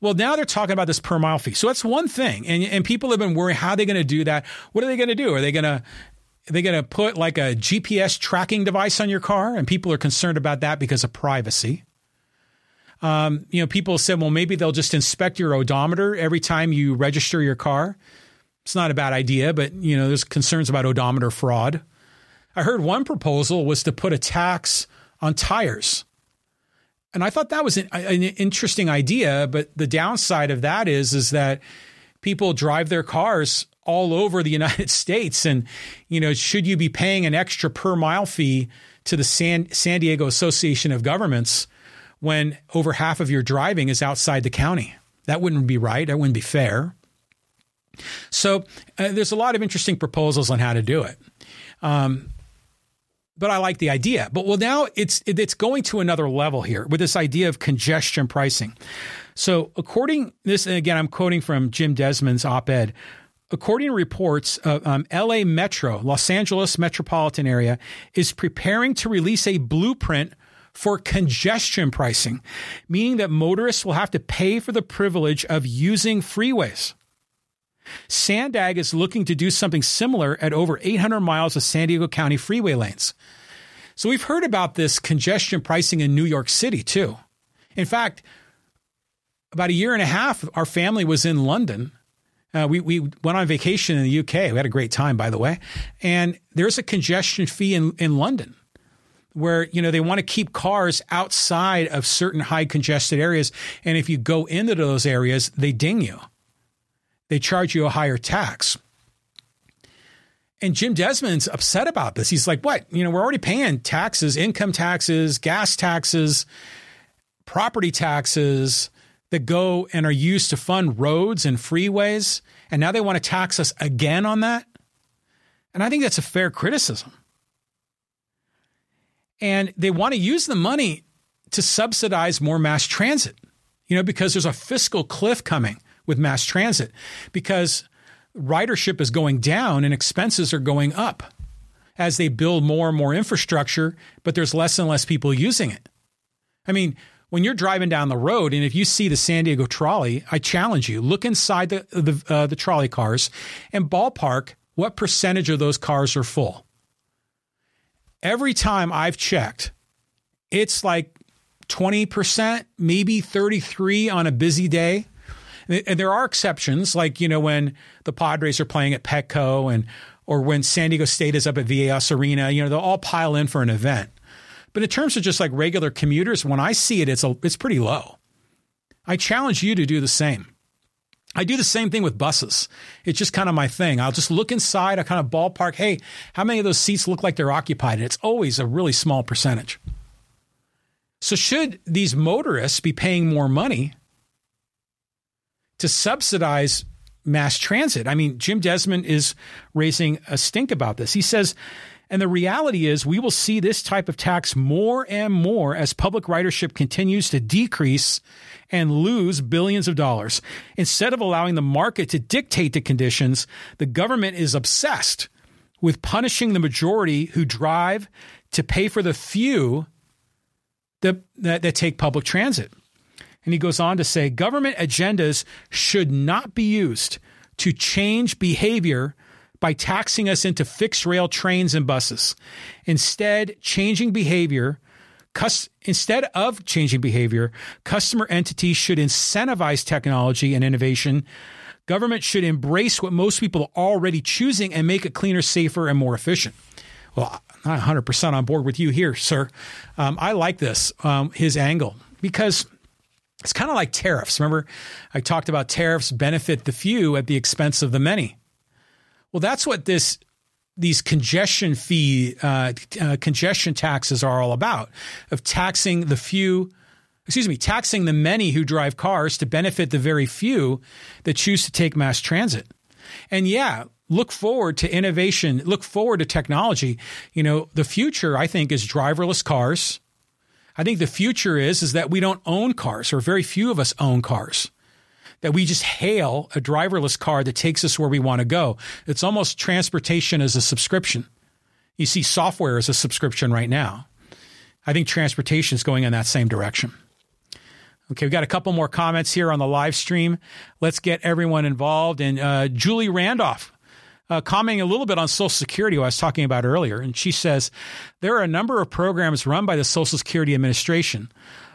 Well, now they're talking about this per mile fee. So that's one thing. And, and people have been worrying, how are they going to do that? What are they going to do? Are they going to are they going to put like a G P S tracking device on your car? And people are concerned about that because of privacy. Um, you know, people said, well, maybe they'll just inspect your odometer every time you register your car. It's not a bad idea, but, you know, there's concerns about odometer fraud. I heard one proposal was to put a tax on tires. And I thought that was an, an interesting idea, but the downside of that is, is that people drive their cars all over the United States. And, you know, should you be paying an extra per mile fee to the San, San Diego Association of Governments when over half of your driving is outside the county? That wouldn't be right. That wouldn't be fair. So uh, there's a lot of interesting proposals on how to do it. Um But I like the idea. But well, now it's it's going to another level here with this idea of congestion pricing. So according this, and again, I'm quoting from Jim Desmond's op-ed, according to reports, uh, um, L A Metro, Los Angeles metropolitan area, is preparing to release a blueprint for congestion pricing, meaning that motorists will have to pay for the privilege of using freeways. SANDAG is looking to do something similar at over eight hundred miles of San Diego County freeway lanes. So we've heard about this congestion pricing in New York City, too. In fact, about a year and a half, our family was in London. Uh, we, we went on vacation in the U K. We had a great time, by the way. And there's a congestion fee in, in London where, you know, they want to keep cars outside of certain high congested areas. And if you go into those areas, they ding you. They charge you a higher tax. And Jim Desmond's upset about this. He's like, what? You know, we're already paying taxes, income taxes, gas taxes, property taxes that go and are used to fund roads and freeways. And now they want to tax us again on that. And I think that's a fair criticism. And they want to use the money to subsidize more mass transit, you know, because there's a fiscal cliff coming with mass transit because ridership is going down and expenses are going up as they build more and more infrastructure, but there's less and less people using it. I mean, when you're driving down the road and if you see the San Diego trolley, I challenge you, look inside the the, uh, the trolley cars and ballpark what percentage of those cars are full. Every time I've checked, it's like twenty percent, maybe thirty-three on a busy day. And there are exceptions, like, you know, when the Padres are playing at Petco and or when San Diego State is up at V A S Arena, you know, they'll all pile in for an event. But in terms of just like regular commuters, when I see it, it's a, it's pretty low. I challenge you to do the same. I do the same thing with buses. It's just kind of my thing. I'll just look inside. I kind of ballpark, hey, how many of those seats look like they're occupied? And it's always a really small percentage. So should these motorists be paying more money to subsidize mass transit? I mean, Jim Desmond is raising a stink about this. He says, and the reality is we will see this type of tax more and more as public ridership continues to decrease and lose billions of dollars. Instead of allowing the market to dictate the conditions, the government is obsessed with punishing the majority who drive to pay for the few that, that, that take public transit. And he goes on to say, government agendas should not be used to change behavior by taxing us into fixed rail trains and buses. Instead, changing behavior, cus- instead of changing behavior, customer entities should incentivize technology and innovation. Government should embrace what most people are already choosing and make it cleaner, safer, and more efficient. Well, I'm not one hundred percent on board with you here, sir. Um, I like this, um, his angle, because it's kind of like tariffs. Remember, I talked about tariffs benefit the few at the expense of the many. Well, that's what this these congestion fee, uh, uh, congestion taxes are all about, of taxing the few, excuse me, taxing the many who drive cars to benefit the very few that choose to take mass transit. And yeah, look forward to innovation, look forward to technology. You know, the future, I think, is driverless cars. I think the future is, is that we don't own cars, or very few of us own cars, that we just hail a driverless car that takes us where we want to go. It's almost transportation as a subscription. You see software as a subscription right now. I think transportation is going in that same direction. Okay, we've got a couple more comments here on the live stream. Let's get everyone involved. And uh, Julie Randolph uh, commenting a little bit on Social Security, who I was talking about earlier. And she says, there are a number of programs run by the Social Security Administration.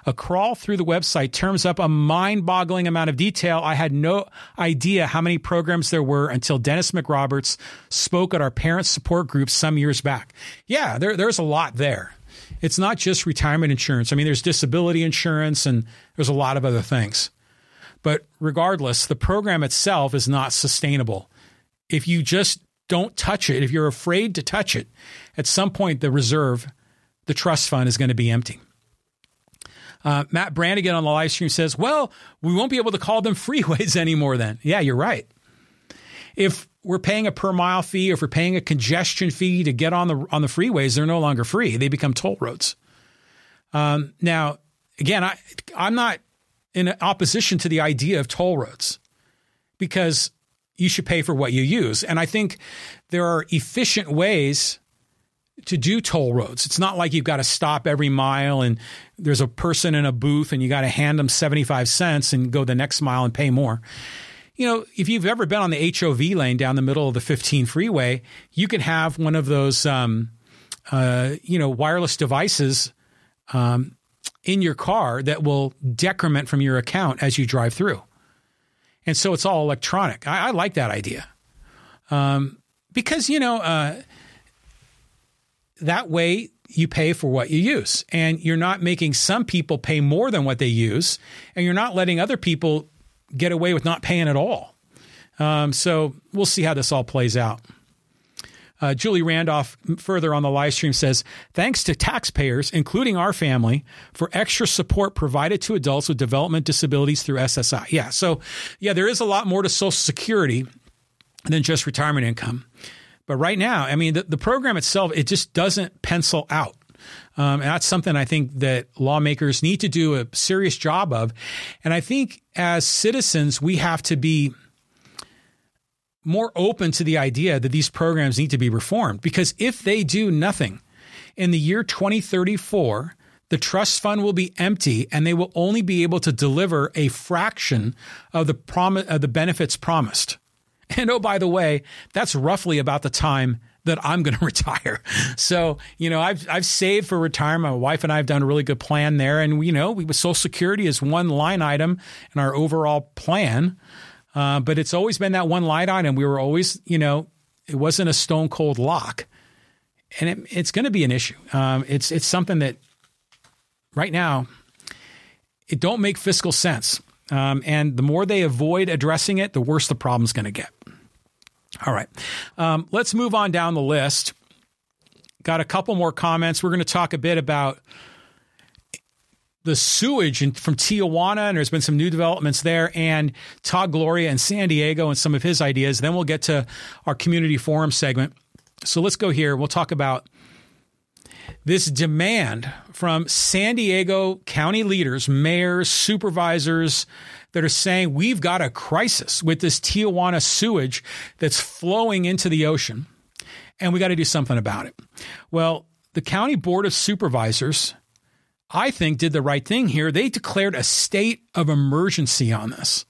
A crawl through the website turns up a mind-boggling amount of detail. I had no idea how many programs there were until Dennis McRoberts spoke at our parent support group some years back. Yeah, there, there's a lot there. It's not just retirement insurance. I mean, there's disability insurance and there's a lot of other things. But regardless, the program itself is not sustainable. If you just don't touch it, if you're afraid to touch it, at some point the reserve, the trust fund is going to be empty. Uh, Matt Brannigan on the live stream says, well, we won't be able to call them freeways anymore then. Yeah, you're right. If we're paying a per mile fee, if we're paying a congestion fee to get on the on the freeways, they're no longer free. They become toll roads. Um, now, again, I, I'm not in opposition to the idea of toll roads because you should pay for what you use. And I think there are efficient ways to do toll roads. It's not like you've got to stop every mile and there's a person in a booth and you got to hand them seventy-five cents and go the next mile and pay more. You know, if you've ever been on the H O V lane down the middle of the fifteen freeway, you can have one of those, um, uh, you know, wireless devices um, in your car that will decrement from your account as you drive through. And so it's all electronic. I, I like that idea um, because, you know, uh, that way you pay for what you use and you're not making some people pay more than what they use and you're not letting other people get away with not paying at all. Um, so we'll see how this all plays out. Uh, Julie Randolph further on the live stream says, thanks to taxpayers, including our family, for extra support provided to adults with developmental disabilities through S S I. Yeah. So yeah, there is a lot more to Social Security than just retirement income. But right now, I mean, the, the program itself, it just doesn't pencil out. Um, and that's something I think that lawmakers need to do a serious job of. And I think as citizens, we have to be more open to the idea that these programs need to be reformed, because if they do nothing, in the year twenty thirty-four, the trust fund will be empty and they will only be able to deliver a fraction of the prom- of the benefits promised. And oh, by the way, that's roughly about the time that I'm going to retire. So, you know, I've I've saved for retirement. My wife and I have done a really good plan there. And, you know, we, Social Security is one line item in our overall plan. Uh, but it's always been that one line item. We were always, you know, it wasn't a stone cold lock. And it, it's going to be an issue. Um, it's it's something that right now, it don't make fiscal sense. Um, and the more they avoid addressing it, the worse the problem's going to get. All right. Um, let's move on down the list. Got a couple more comments. We're going to talk a bit about the sewage in, from Tijuana, and there's been some new developments there, and Todd Gloria in San Diego and some of his ideas. Then we'll get to our community forum segment. So let's go here. We'll talk about this demand from San Diego county leaders, mayors, supervisors that are saying we've got a crisis with this Tijuana sewage that's flowing into the ocean and we got to do something about it. Well, the county board of supervisors, I think, did the right thing here. They declared a state of emergency on this.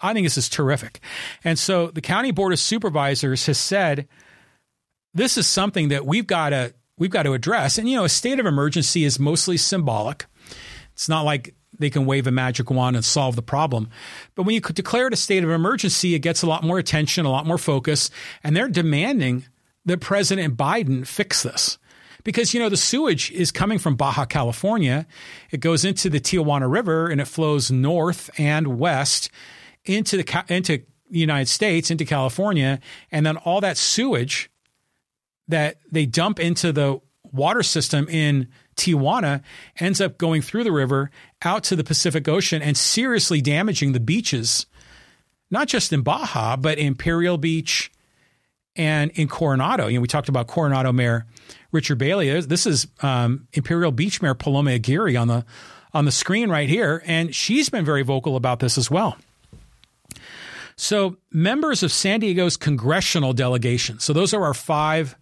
I think this is terrific. And so the county board of supervisors has said, this is something that we've got to We've got to address. And, you know, a state of emergency is mostly symbolic. It's not like they can wave a magic wand and solve the problem. But when you declare it a state of emergency, it gets a lot more attention, a lot more focus. And they're demanding that President Biden fix this because, you know, the sewage is coming from Baja California. It goes into the Tijuana River and it flows north and west into the into the United States, into California. And then all that sewage that they dump into the water system in Tijuana ends up going through the river out to the Pacific Ocean and seriously damaging the beaches, not just in Baja, but Imperial Beach and in Coronado. You know, we talked about Coronado Mayor Richard Bailey. This is um, Imperial Beach Mayor Paloma Aguirre on the, on the screen right here. And she's been very vocal about this as well. So members of San Diego's congressional delegation, so those are our five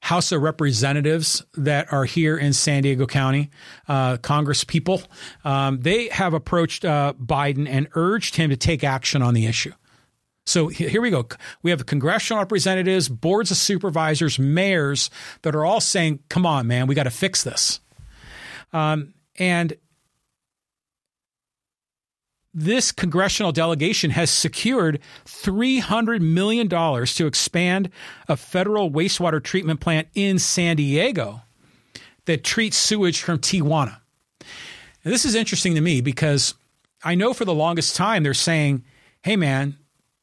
House of Representatives that are here in San Diego County, uh, Congress people, um, they have approached uh, Biden and urged him to take action on the issue. So here we go. We have congressional representatives, boards of supervisors, mayors that are all saying, come on, man, we got to fix this. Um, and this congressional delegation has secured three hundred million dollars to expand a federal wastewater treatment plant in San Diego that treats sewage from Tijuana. Now, this is interesting to me because I know for the longest time they're saying, hey, man,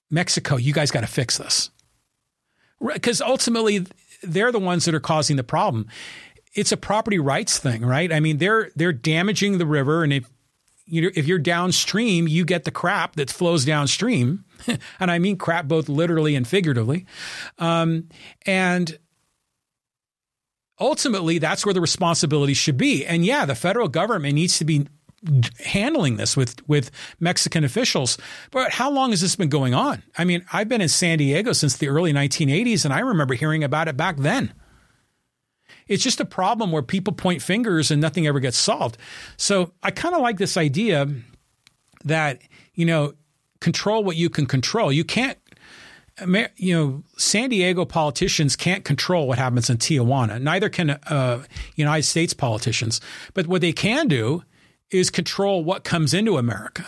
Mexico, you guys got to fix this. Because ultimately, they're the ones that are causing the problem. It's a property rights thing, right? I mean, they're they're damaging the river, and if You know, if you're downstream, you get the crap that flows downstream. And I mean crap both literally and figuratively. Um, and ultimately, that's where the responsibility should be. And yeah, the federal government needs to be handling this with, with Mexican officials. But how long has this been going on? I mean, I've been in San Diego since the early nineteen eighties, and I remember hearing about it back then. It's just a problem where people point fingers and nothing ever gets solved. So I kind of like this idea that, you know, control what you can control. You can't, you know, San Diego politicians can't control what happens in Tijuana. Neither can uh, United States politicians. But what they can do is control what comes into America.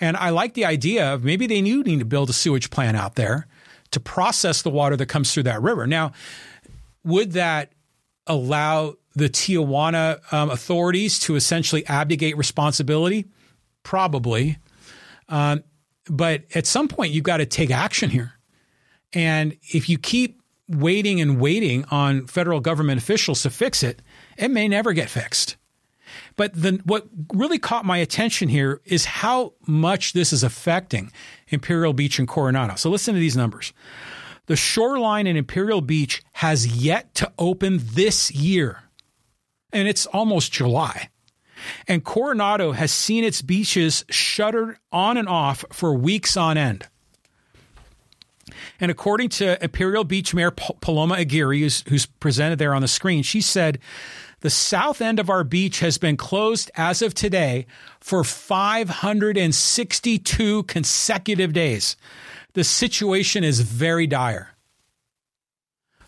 And I like the idea of maybe they do need to build a sewage plant out there to process the water that comes through that river. Now, would that allow the Tijuana um, authorities to essentially abdicate responsibility? Probably. Um, but at some point, you've got to take action here. And if you keep waiting and waiting on federal government officials to fix it, it may never get fixed. But the, what really caught my attention here is how much this is affecting Imperial Beach and Coronado. So listen to these numbers. The shoreline in Imperial Beach has yet to open this year. and it's almost July. And Coronado has seen its beaches shuttered on and off for weeks on end. And according to Imperial Beach Mayor Paloma Aguirre, who's, who's presented there on the screen, she said, "The south end of our beach has been closed as of today for five hundred sixty-two consecutive days. The situation is very dire."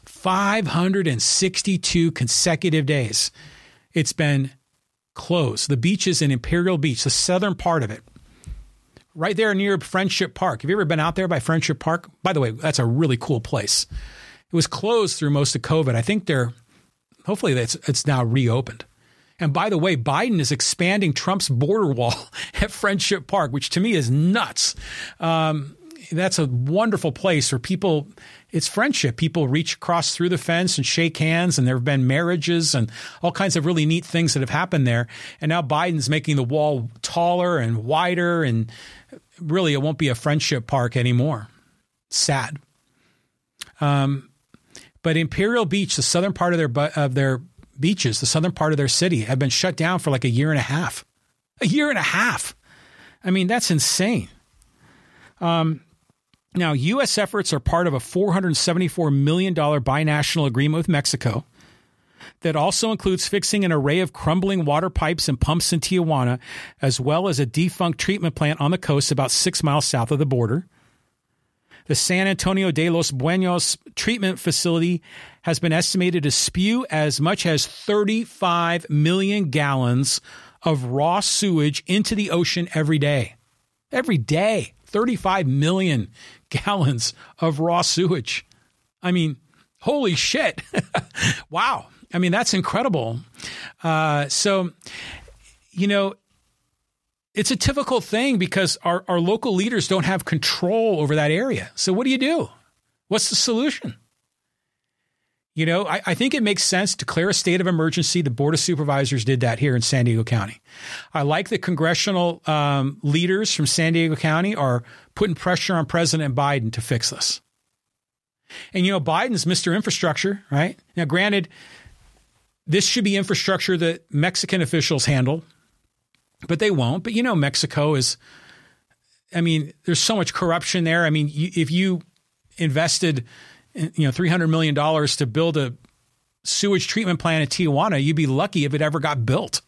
five hundred sixty-two consecutive days it's been closed. The beaches in Imperial Beach, the southern part of it, right there near Friendship Park. Have you ever been out there by Friendship Park? By the way, that's a really cool place. It was closed through most of COVID. I think they're, hopefully it's, it's now reopened. And by the way, Biden is expanding Trump's border wall at Friendship Park, which to me is nuts. Um, that's a wonderful place where people, it's friendship. People reach across through the fence and shake hands, and there have been marriages and all kinds of really neat things that have happened there. And now Biden's making the wall taller and wider, and really it won't be a friendship park anymore. Sad. Um, but Imperial Beach, the southern part of their of their beaches, the southern part of their city, have been shut down for like a year and a half. A year and a half. I mean, that's insane. Um. Now, U S efforts are part of a four hundred seventy-four million dollars binational agreement with Mexico that also includes fixing an array of crumbling water pipes and pumps in Tijuana, as well as a defunct treatment plant on the coast about six miles south of the border. The San Antonio de los Buenos treatment facility has been estimated to spew as much as thirty-five million gallons of raw sewage into the ocean every day. Every day. thirty-five million gallons of raw sewage. I mean, holy shit. Wow. I mean, that's incredible. Uh, so, you know, it's a difficult thing because our, our local leaders don't have control over that area. So what do you do? What's the solution? You know, I, I think it makes sense to declare a state of emergency. The Board of Supervisors did that here in San Diego County. I like that congressional um, leaders from San Diego County are putting pressure on President Biden to fix this. And, you know, Biden's Mister Infrastructure, right? Now, granted, this should be infrastructure that Mexican officials handle, but they won't. But, you know, Mexico is, I mean, there's so much corruption there. I mean, you, if you invested you know, three hundred million dollars to build a sewage treatment plant in Tijuana, you'd be lucky if it ever got built.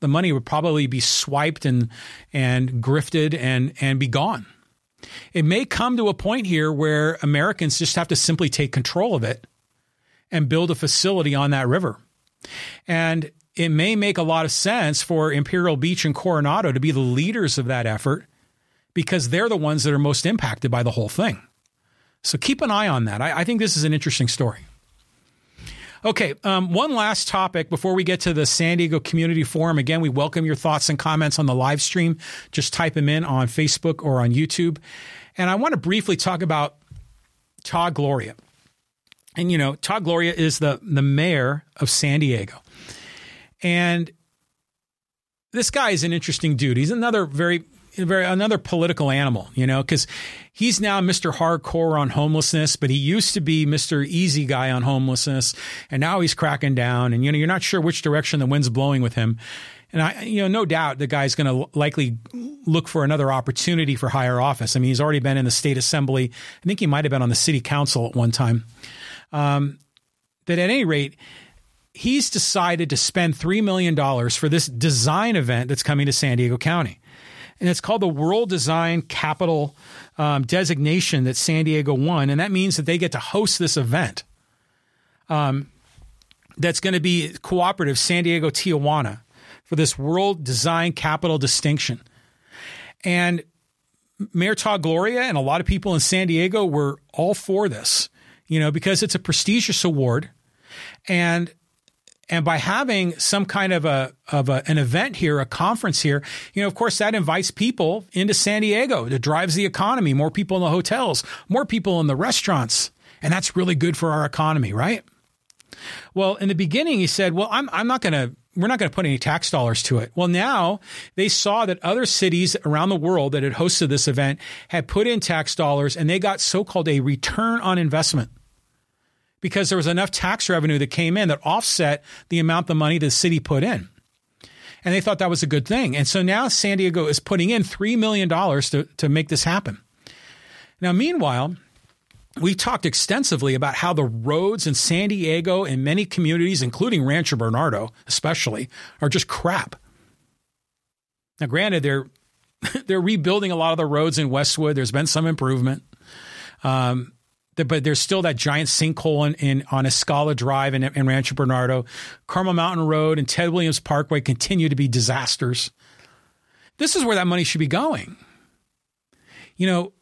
The money would probably be swiped and and grifted and and be gone. It may come to a point here where Americans just have to simply take control of it and build a facility on that river. And it may make a lot of sense for Imperial Beach and Coronado to be the leaders of that effort because they're the ones that are most impacted by the whole thing. So keep an eye on that. I, I think this is an interesting story. Okay, um, one last topic before we get to the San Diego Community Forum. Again, we welcome your thoughts and comments on the live stream. Just type them in on Facebook or on YouTube. And I want to briefly talk about Todd Gloria. And, you know, Todd Gloria is the, the mayor of San Diego. And this guy is an interesting dude. He's another very... Very, another political animal, you know, because he's now Mister Hardcore on homelessness, but he used to be Mister Easy Guy on homelessness. And now he's cracking down. And, you know, you're not sure which direction the wind's blowing with him. And, I, you know, no doubt the guy's going to likely look for another opportunity for higher office. I mean, he's already been in the state assembly. I think he might have been on the city council at one time. Um, but at any rate, he's decided to spend three million dollars for this design event that's coming to San Diego County. And it's called the World Design Capital um, designation that San Diego won. And that means that they get to host this event um, that's going to be cooperative San Diego Tijuana for this World Design Capital distinction. And Mayor Todd Gloria and a lot of people in San Diego were all for this, you know, because it's a prestigious award. And And by having some kind of a of a, an event here, a conference here, you know, of course, that invites people into San Diego. It drives the economy, more people in the hotels, more people in the restaurants. And that's really good for our economy, right? Well, in the beginning, he said, well, I'm I'm not going to we're not going to put any tax dollars to it. Well, now they saw that other cities around the world that had hosted this event had put in tax dollars and they got so-called a return on investment. because there was enough tax revenue that came in that offset the amount of money the city put in. And they thought that was a good thing. And so now San Diego is putting in three million dollars to, to make this happen. Now, meanwhile, we talked extensively about how the roads in San Diego and many communities, including Rancho Bernardo especially, are just crap. Now, granted, they're they're rebuilding a lot of the roads in Westwood. There's been some improvement. Um, but there's still that giant sinkhole in, in on Escala Drive in, in Rancho Bernardo. Carmel Mountain Road and Ted Williams Parkway continue to be disasters. This is where that money should be going. You know,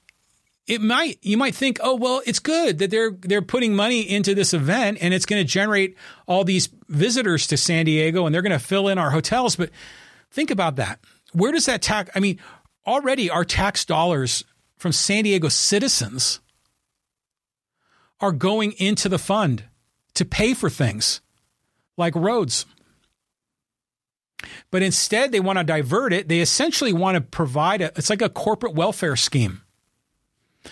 it might you might think, oh, well, it's good that they're they're putting money into this event and it's going to generate all these visitors to San Diego and they're going to fill in our hotels. But think about that. Where does that tax? I mean, already our tax dollars from San Diego citizens are going into the fund to pay for things like roads. But instead, they want to divert it. They essentially want to provide a, it's like a corporate welfare scheme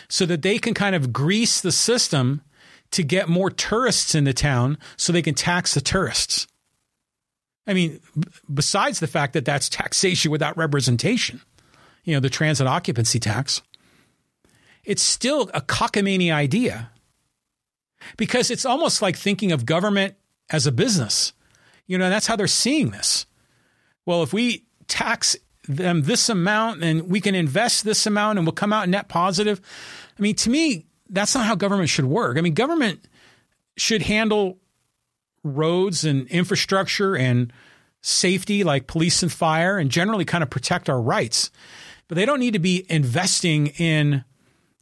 so that they can kind of grease the system to get more tourists into town so they can tax the tourists. I mean, besides the fact that that's taxation without representation, you know, the transit occupancy tax, it's still a cockamamie idea because it's almost like thinking of government as a business. You know, that's how they're seeing this. Well, if we tax them this amount and we can invest this amount and we'll come out net positive. I mean, to me, that's not how government should work. I mean, government should handle roads and infrastructure and safety like police and fire and generally kind of protect our rights. But they don't need to be investing in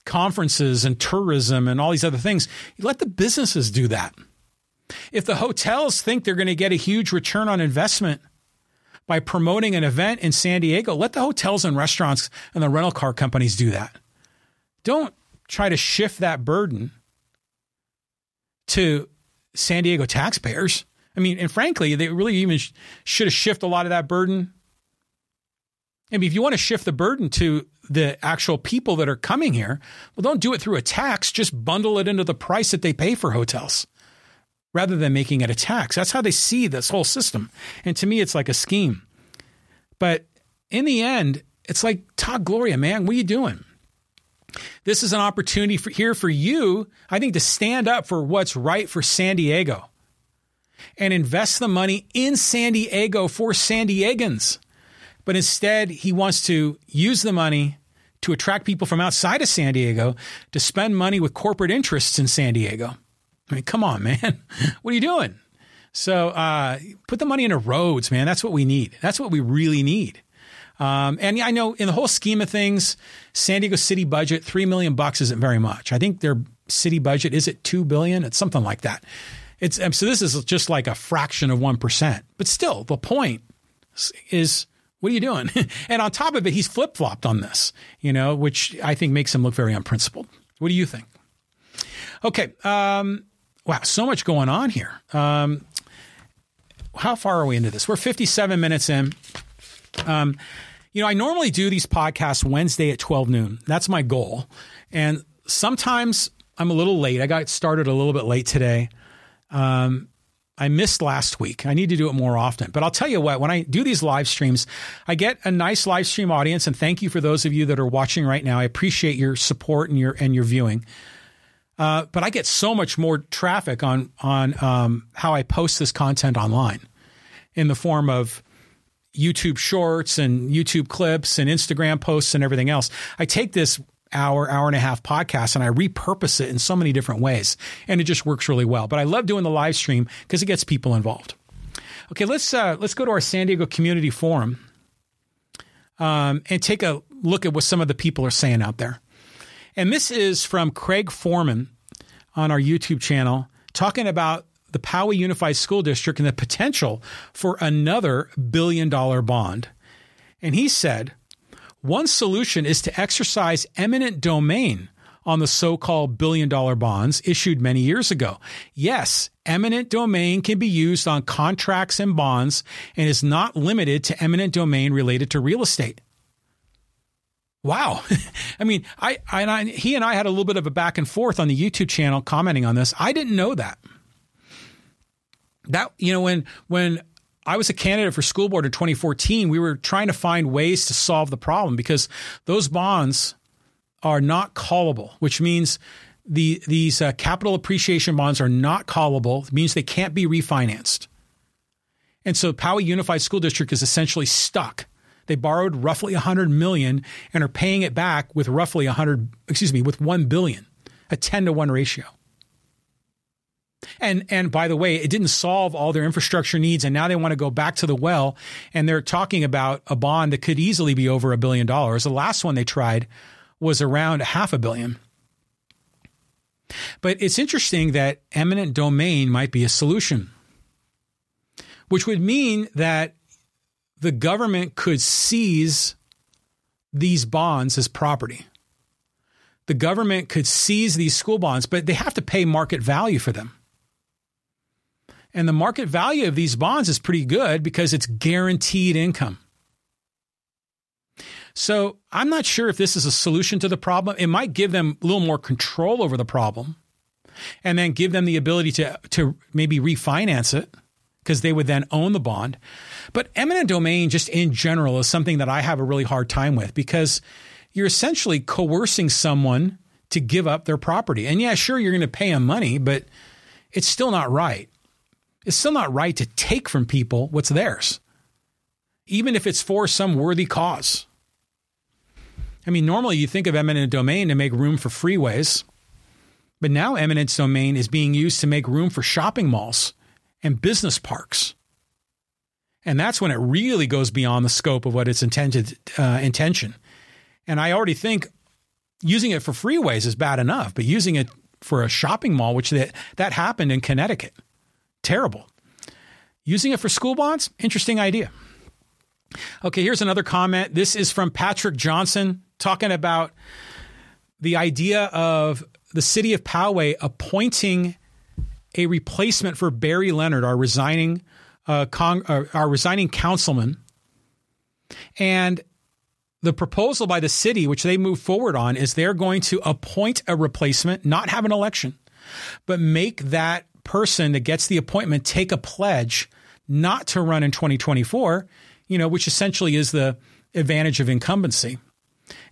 conferences and tourism and all these other things. Let the businesses do that. If the hotels think they're going to get a huge return on investment by promoting an event in San Diego, let the hotels and restaurants and the rental car companies do that. Don't try to shift that burden to San Diego taxpayers. I mean, and frankly, they really even sh- should have shifted a lot of that burden. I mean, if you want to shift the burden to the actual people that are coming here, well, don't do it through a tax. Just bundle it into the price that they pay for hotels rather than making it a tax. That's how they see this whole system. And to me, it's like a scheme. But in the end, it's like, Todd Gloria, man, what are you doing? This is an opportunity for, here for you, I think, to stand up for what's right for San Diego and invest the money in San Diego for San Diegans. But instead, he wants to use the money to attract people from outside of San Diego to spend money with corporate interests in San Diego. I mean, come on, man. What are you doing? So uh, put the money into roads, man. That's what we need. That's what we really need. Um, and I know in the whole scheme of things, San Diego city budget, three million bucks isn't very much. I think their city budget is at two billion. It's something like that. It's um, so this is just like a fraction of one percent. But still, the point is, what are you doing? And on top of it, he's flip flopped on this, you know, which I think makes him look very unprincipled. What do you think? Okay. Um, wow, so much going on here. Um, how far are we into this? We're fifty-seven minutes in. Um, you know, I normally do these podcasts Wednesday at twelve noon. That's my goal. And sometimes I'm a little late. I got started a little bit late today. Um, I missed last week. I need to do it more often. But I'll tell you what, when I do these live streams, I get a nice live stream audience. And thank you for those of you that are watching right now. I appreciate your support and your and your viewing. Uh, but I get so much more traffic on, on um, how I post this content online in the form of YouTube shorts and YouTube clips and Instagram posts and everything else. I take this hour, hour and a half podcast and I repurpose it in so many different ways and it just works really well. But I love doing the live stream because it gets people involved. Okay, let's uh, let's go to our San Diego Community Forum um, and take a look at what some of the people are saying out there. And this is from Craig Foreman on our YouTube channel talking about the Poway Unified School District and the potential for another billion dollar bond. And he said, one solution is to exercise eminent domain on the so-called billion dollar bonds issued many years ago. Yes, eminent domain can be used on contracts and bonds and is not limited to eminent domain related to real estate. wow. I mean, I, I, and I he and I had a little bit of a back and forth on the YouTube channel commenting on this. I didn't know that. That, you know, when when I was a candidate for school board in twenty fourteen, we were trying to find ways to solve the problem because those bonds are not callable, which means the these uh, capital appreciation bonds are not callable. It means they can't be refinanced. And so Poway Unified School District is essentially stuck. They borrowed roughly one hundred million dollars and are paying it back with roughly one hundred, excuse me, with one billion dollars, a ten to one ratio. And and by the way, it didn't solve all their infrastructure needs, and now they want to go back to the well, and they're talking about a bond that could easily be over a billion dollars. The last one they tried was around half a billion. But it's interesting that eminent domain might be a solution, which would mean that the government could seize these bonds as property. The government could seize these school bonds, but they have to pay market value for them. And the market value of these bonds is pretty good because it's guaranteed income. So I'm not sure if this is a solution to the problem. It might give them a little more control over the problem and then give them the ability to, to maybe refinance it, because they would then own the bond. But eminent domain just in general is something that I have a really hard time with, because you're essentially coercing someone to give up their property. And yeah, sure, you're going to pay them money, but it's still not right. It's still not right to take from people what's theirs, even if it's for some worthy cause. I mean, normally you think of eminent domain to make room for freeways, but now eminent domain is being used to make room for shopping malls and business parks. And that's when it really goes beyond the scope of what its intended uh, intention. And I already think using it for freeways is bad enough, but using it for a shopping mall, which that, that happened in Connecticut, terrible. Using it for school bonds, interesting idea. Okay, here's another comment. This is from Patrick Johnson talking about the idea of the city of Poway appointing a replacement for Barry Leonard, our resigning, uh, con- uh, our resigning councilman, and the proposal by the city, which they move forward on, is they're going to appoint a replacement, not have an election, but make that person that gets the appointment take a pledge not to run in twenty twenty-four. You know, which essentially is the advantage of incumbency.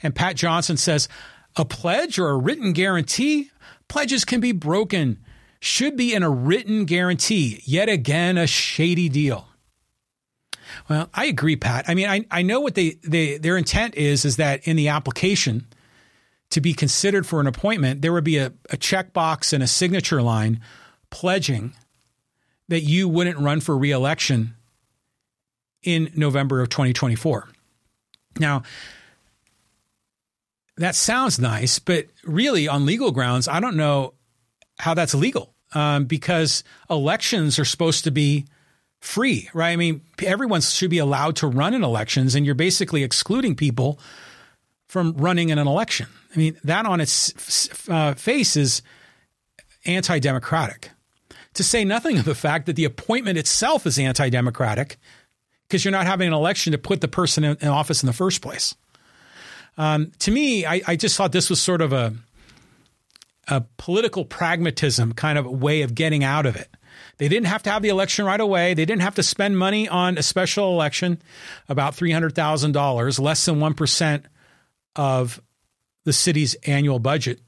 And Pat Johnson says, a pledge or a written guarantee? Pledges can be broken. Should be in a written guarantee. Yet again, a shady deal. Well, I agree, Pat. I mean, I, I know what they, they their intent is, is that in the application to be considered for an appointment, there would be a, a checkbox and a signature line pledging that you wouldn't run for re-election in November of twenty twenty-four. Now, that sounds nice, but really on legal grounds, I don't know how that's legal, um, because elections are supposed to be free, right? I mean, everyone should be allowed to run in elections, and you're basically excluding people from running in an election. I mean, that on its uh, face is anti-democratic, to say nothing of the fact that the appointment itself is anti-democratic, because you're not having an election to put the person in, in office in the first place. Um, to me, I, I just thought this was sort of a a political pragmatism kind of way of getting out of it. They didn't have to have the election right away. They didn't have to spend money on a special election, about three hundred thousand dollars, less than one percent of the city's annual budget.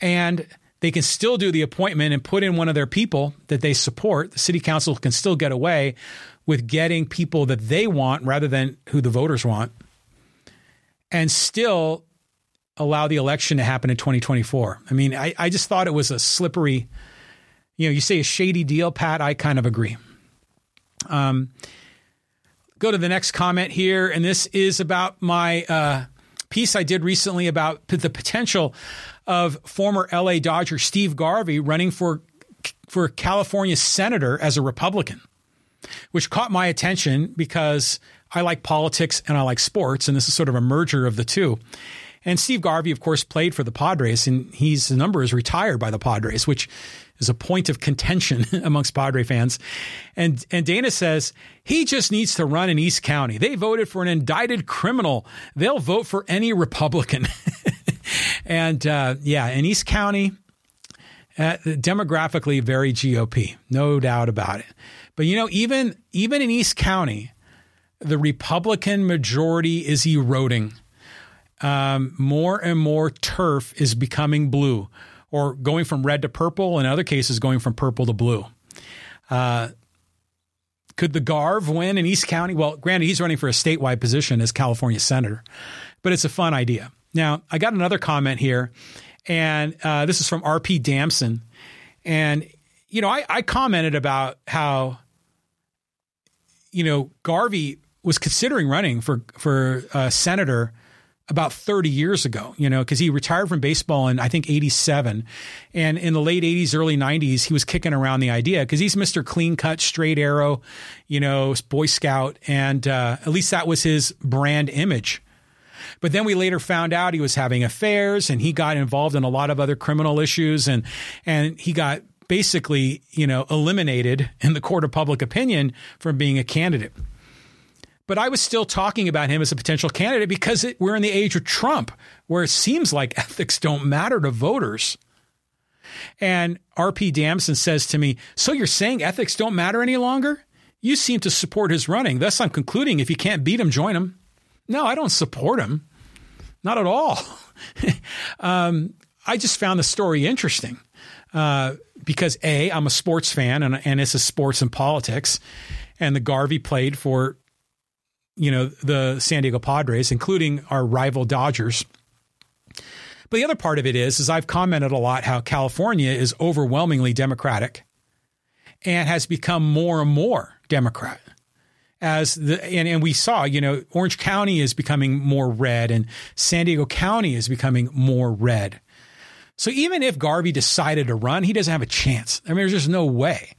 And they can still do the appointment and put in one of their people that they support. The city council can still get away with getting people that they want rather than who the voters want, and still allow the election to happen in twenty twenty-four. I mean, I, I just thought it was a slippery, you know, you say a shady deal, Pat, I kind of agree. Um, go to the next comment here. And this is about my uh, piece I did recently about the potential of former L A Dodger Steve Garvey running for, for California senator as a Republican, which caught my attention because I like politics and I like sports. And this is sort of a merger of the two. And Steve Garvey, of course, played for the Padres, and his number is retired by the Padres, which is a point of contention amongst Padre fans. And and Dana says, he just needs to run in East County. They voted for an indicted criminal. They'll vote for any Republican. And uh, yeah, in East County, uh, demographically very G O P, no doubt about it. But, you know, even even in East County, the Republican majority is eroding. Um, more and more turf is becoming blue, or going from red to purple, in other cases going from purple to blue. Uh, could the Garv win in East County? Well, granted, he's running for a statewide position as California senator, but it's a fun idea. Now, I got another comment here, and uh, this is from R P Damson. And, you know, I, I commented about how, you know, Garvey was considering running for, for uh, senator about thirty years ago, you know, because he retired from baseball in, I think, eighty-seven. And in the late eighties, early nineties, he was kicking around the idea because he's Mister Clean Cut, Straight Arrow, you know, Boy Scout. And uh, at least that was his brand image. But then we later found out he was having affairs, and he got involved in a lot of other criminal issues, and and he got basically, you know, eliminated in the court of public opinion from being a candidate. But I was still talking about him as a potential candidate because it, we're in the age of Trump, where it seems like ethics don't matter to voters. And R P Damson says to me, so you're saying ethics don't matter any longer? You seem to support his running. Thus, I'm concluding if you can't beat him, join him. No, I don't support him. Not at all. um, I just found the story interesting uh, because, A, I'm a sports fan, and, and this is sports and politics. And the Garvey played for, you know, the San Diego Padres, including our rival Dodgers. But the other part of it is, is I've commented a lot how California is overwhelmingly Democratic and has become more and more Democrat. As the and, and we saw, you know, Orange County is becoming more red, and San Diego County is becoming more red. So even if Garvey decided to run, he doesn't have a chance. I mean, there's just no way.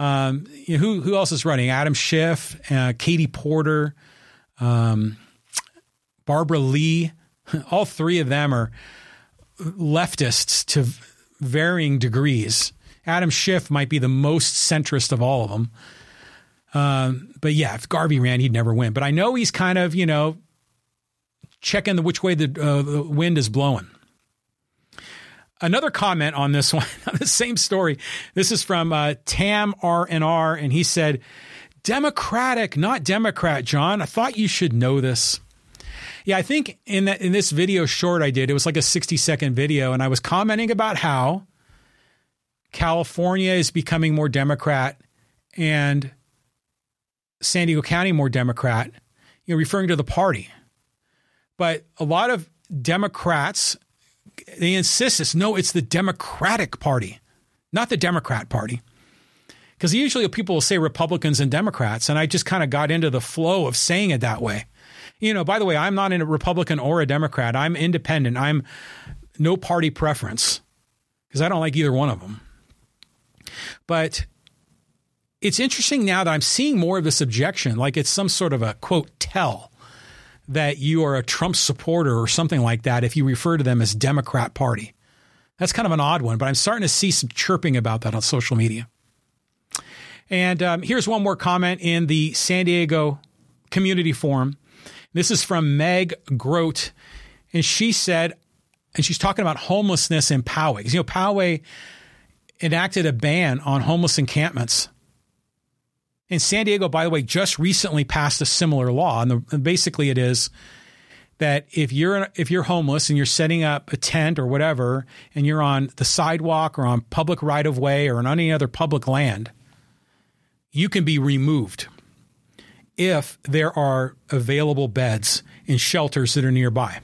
Um, you know, who who else is running? Adam Schiff, uh, Katie Porter, um, Barbara Lee. All three of them are leftists to varying degrees. Adam Schiff might be the most centrist of all of them. Um, but yeah, if Garvey ran, he'd never win. But I know he's kind of, you know, checking the which way the, uh, the wind is blowing. Another comment on this one, on the same story. This is from uh, Tam R N R, and he said, Democratic, not Democrat, John. I thought you should know this. Yeah, I think in that in this video short I did, it was like a sixty-second video, and I was commenting about how California is becoming more Democrat and San Diego County more Democrat, you know, referring to the party. But a lot of Democrats, they insist it's no, it's the Democratic Party, not the Democrat Party. Because usually people will say Republicans and Democrats, and I just kind of got into the flow of saying it that way. You know, by the way, I'm not a Republican or a Democrat. I'm independent. I'm no party preference because I don't like either one of them. But it's interesting now that I'm seeing more of this objection, like it's some sort of a, quote, tell that you are a Trump supporter or something like that if you refer to them as Democrat Party. That's kind of an odd one, but I'm starting to see some chirping about that on social media. And um, here's one more comment in the San Diego Community Forum. This is from Meg Grote, and she said, and she's talking about homelessness in Poway. Because, you know, Poway enacted a ban on homeless encampments. And San Diego, by the way, just recently passed a similar law. And, the, and basically it is that if you're if you're homeless and you're setting up a tent or whatever, and you're on the sidewalk or on public right-of-way or on any other public land, you can be removed if there are available beds in shelters that are nearby.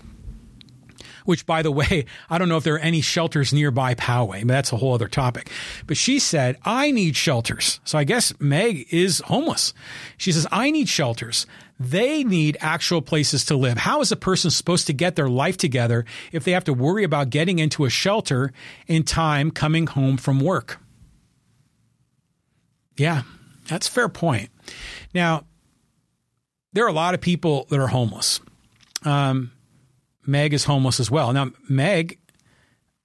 Which, by the way, I don't know if there are any shelters nearby Poway. But that's a whole other topic. But she said, I need shelters. So I guess Meg is homeless. She says, I need shelters. They need actual places to live. How is a person supposed to get their life together if they have to worry about getting into a shelter in time coming home from work? Yeah, that's a fair point. Now, there are a lot of people that are homeless. Um, Meg is homeless as well. Now, Meg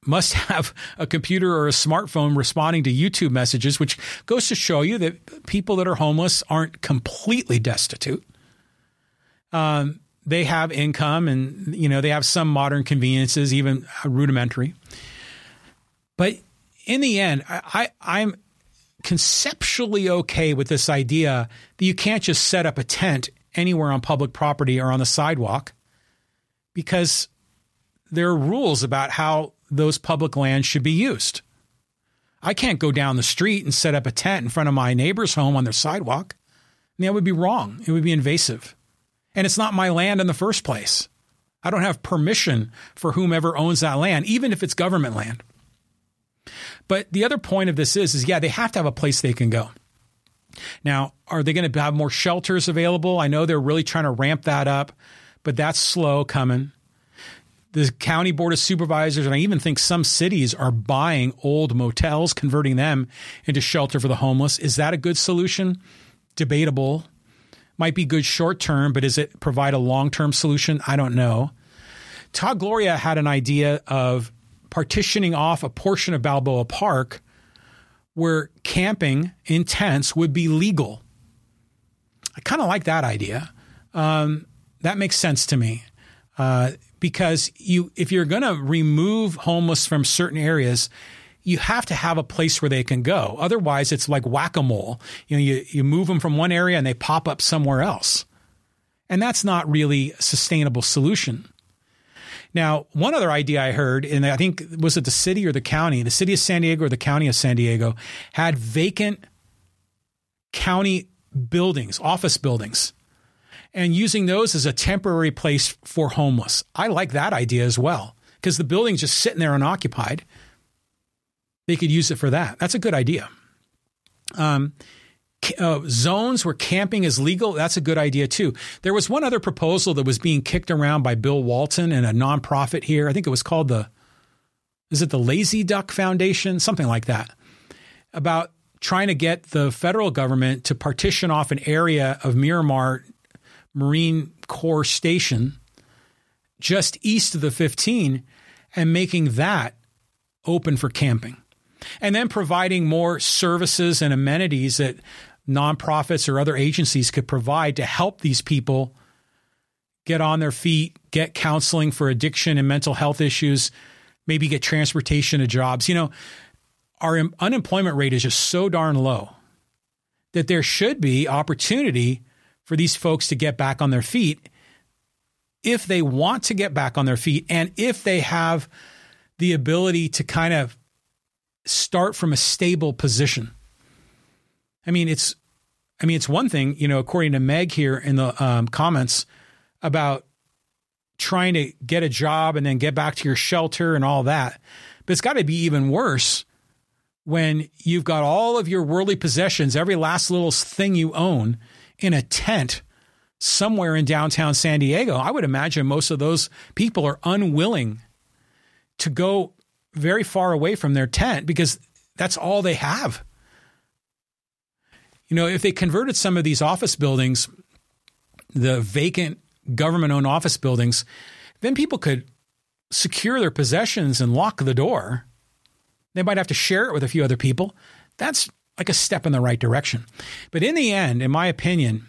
must have a computer or a smartphone responding to YouTube messages, which goes to show you that people that are homeless aren't completely destitute. Um, they have income and, you know, they have some modern conveniences, even rudimentary. But in the end, I, I, I'm conceptually okay with this idea that you can't just set up a tent anywhere on public property or on the sidewalk, because there are rules about how those public lands should be used. I can't go down the street and set up a tent in front of my neighbor's home on their sidewalk. And that would be wrong. It would be invasive. And it's not my land in the first place. I don't have permission for whomever owns that land, even if it's government land. But the other point of this is, is yeah, they have to have a place they can go. Now, are they going to have more shelters available? I know they're really trying to ramp that up, but that's slow coming. The county board of supervisors, and I even think some cities are buying old motels, converting them into shelter for the homeless. Is that a good solution? Debatable. Might be good short term, but does it provide a long-term solution? I don't know. Todd Gloria had an idea of partitioning off a portion of Balboa Park where camping in tents would be legal. I kind of like that idea. Um, that makes sense to me. Uh, Because you, if you're going to remove homeless from certain areas, you have to have a place where they can go. Otherwise, it's like whack-a-mole. You know, you, you move them from one area and they pop up somewhere else. And that's not really a sustainable solution. Now, one other idea I heard, and I think was it the city or the county, the city of San Diego or the county of San Diego, had vacant county buildings, office buildings, and using those as a temporary place for homeless. I like that idea as well, because the building's just sitting there unoccupied. They could use it for that. That's a good idea. Um, uh, zones where camping is legal, that's a good idea too. There was one other proposal that was being kicked around by Bill Walton and a nonprofit here. I think it was called the, is it the Lazy Duck Foundation? Something like that. About trying to get the federal government to partition off an area of Miramar Marine Corps Station just east of the fifteen and making that open for camping, and then providing more services and amenities that nonprofits or other agencies could provide to help these people get on their feet, get counseling for addiction and mental health issues, maybe get transportation to jobs. You know, our unemployment rate is just so darn low that there should be opportunity for these folks to get back on their feet if they want to get back on their feet, and if they have the ability to kind of start from a stable position. I mean, it's, I mean, it's one thing, you know, according to Meg here in the um, comments about trying to get a job and then get back to your shelter and all that, but it's got to be even worse when you've got all of your worldly possessions, every last little thing you own, in a tent somewhere in downtown San Diego. I would imagine most of those people are unwilling to go very far away from their tent because that's all they have. You know, if they converted some of these office buildings, the vacant government-owned office buildings, then people could secure their possessions and lock the door. They might have to share it with a few other people. That's like a step in the right direction. But in the end, in my opinion,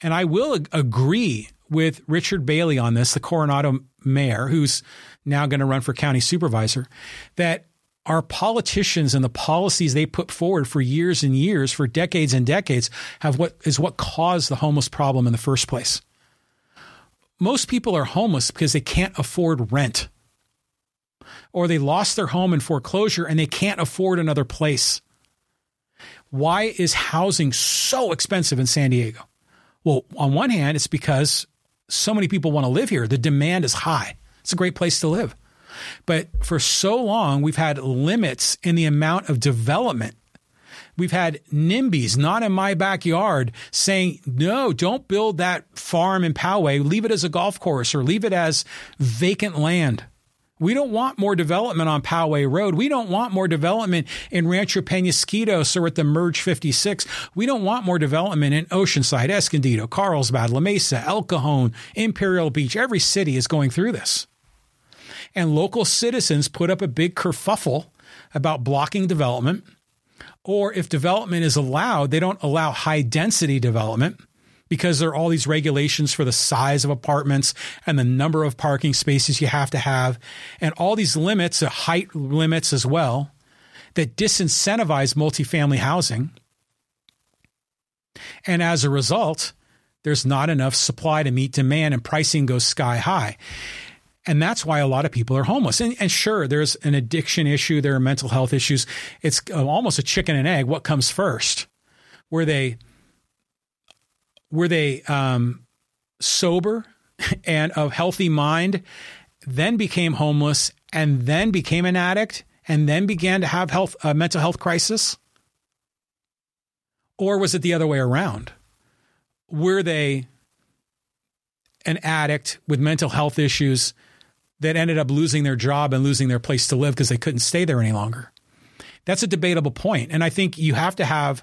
and I will ag- agree with Richard Bailey on this, the Coronado mayor, who's now going to run for county supervisor, that our politicians and the policies they put forward for years and years, for decades and decades, have what is what caused the homeless problem in the first place. Most people are homeless because they can't afford rent, or they lost their home in foreclosure and they can't afford another place. Why is housing so expensive in San Diego? Well, on one hand, it's because so many people want to live here. The demand is high. It's a great place to live. But for so long, we've had limits in the amount of development. We've had NIMBYs, not in my backyard, saying, no, don't build that farm in Poway. Leave it as a golf course or leave it as vacant land. We don't want more development on Poway Road. We don't want more development in Rancho Penasquitos or at the Merge fifty-six. We don't want more development in Oceanside, Escondido, Carlsbad, La Mesa, El Cajon, Imperial Beach. Every city is going through this. and local citizens put up a big kerfuffle about blocking development. Or if development is allowed, they don't allow high-density development because there are all these regulations for the size of apartments and the number of parking spaces you have to have, and all these limits, the height limits as well, that disincentivize multifamily housing. And as a result, there's not enough supply to meet demand, and pricing goes sky high. And that's why a lot of people are homeless. And, and sure, there's an addiction issue. There are mental health issues. It's almost a chicken and egg. What comes first? Were they were they um, sober and of healthy mind, then became homeless, and then became an addict, and then began to have health a mental health crisis? Or was it the other way around? Were they an addict with mental health issues that ended up losing their job and losing their place to live because they couldn't stay there any longer? That's a debatable point. And I think you have to have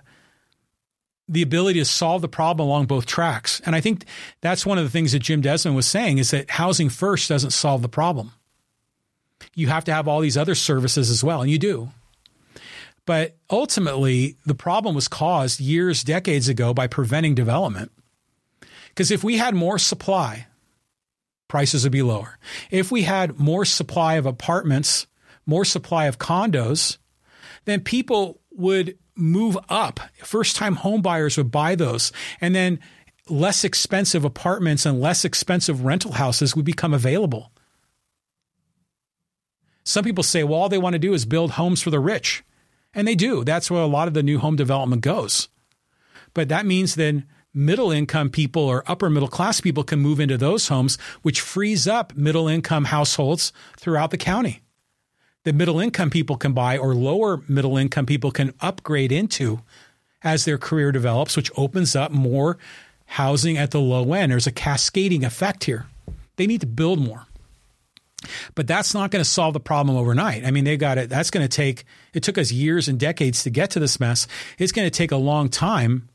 the ability to solve the problem along both tracks. And I think that's one of the things that Jim Desmond was saying, is that housing first doesn't solve the problem. You have to have all these other services as well. And you do. But ultimately, the problem was caused years, decades ago by preventing development. Because if we had more supply, prices would be lower. If we had more supply of apartments, more supply of condos, then people would move up. First-time home buyers would buy those. And then less expensive apartments and less expensive rental houses would become available. Some people say, well, all they want to do is build homes for the rich. And they do. That's where a lot of the new home development goes. But that means then middle-income people or upper-middle-class people can move into those homes, which frees up middle-income households throughout the county that middle-income people can buy, or lower-middle-income people can upgrade into as their career develops, which opens up more housing at the low end. There's a cascading effect here. They need to build more. But that's not going to solve the problem overnight. I mean, they got it. That's going to take – it took us years and decades to get to this mess. It's going to take a long time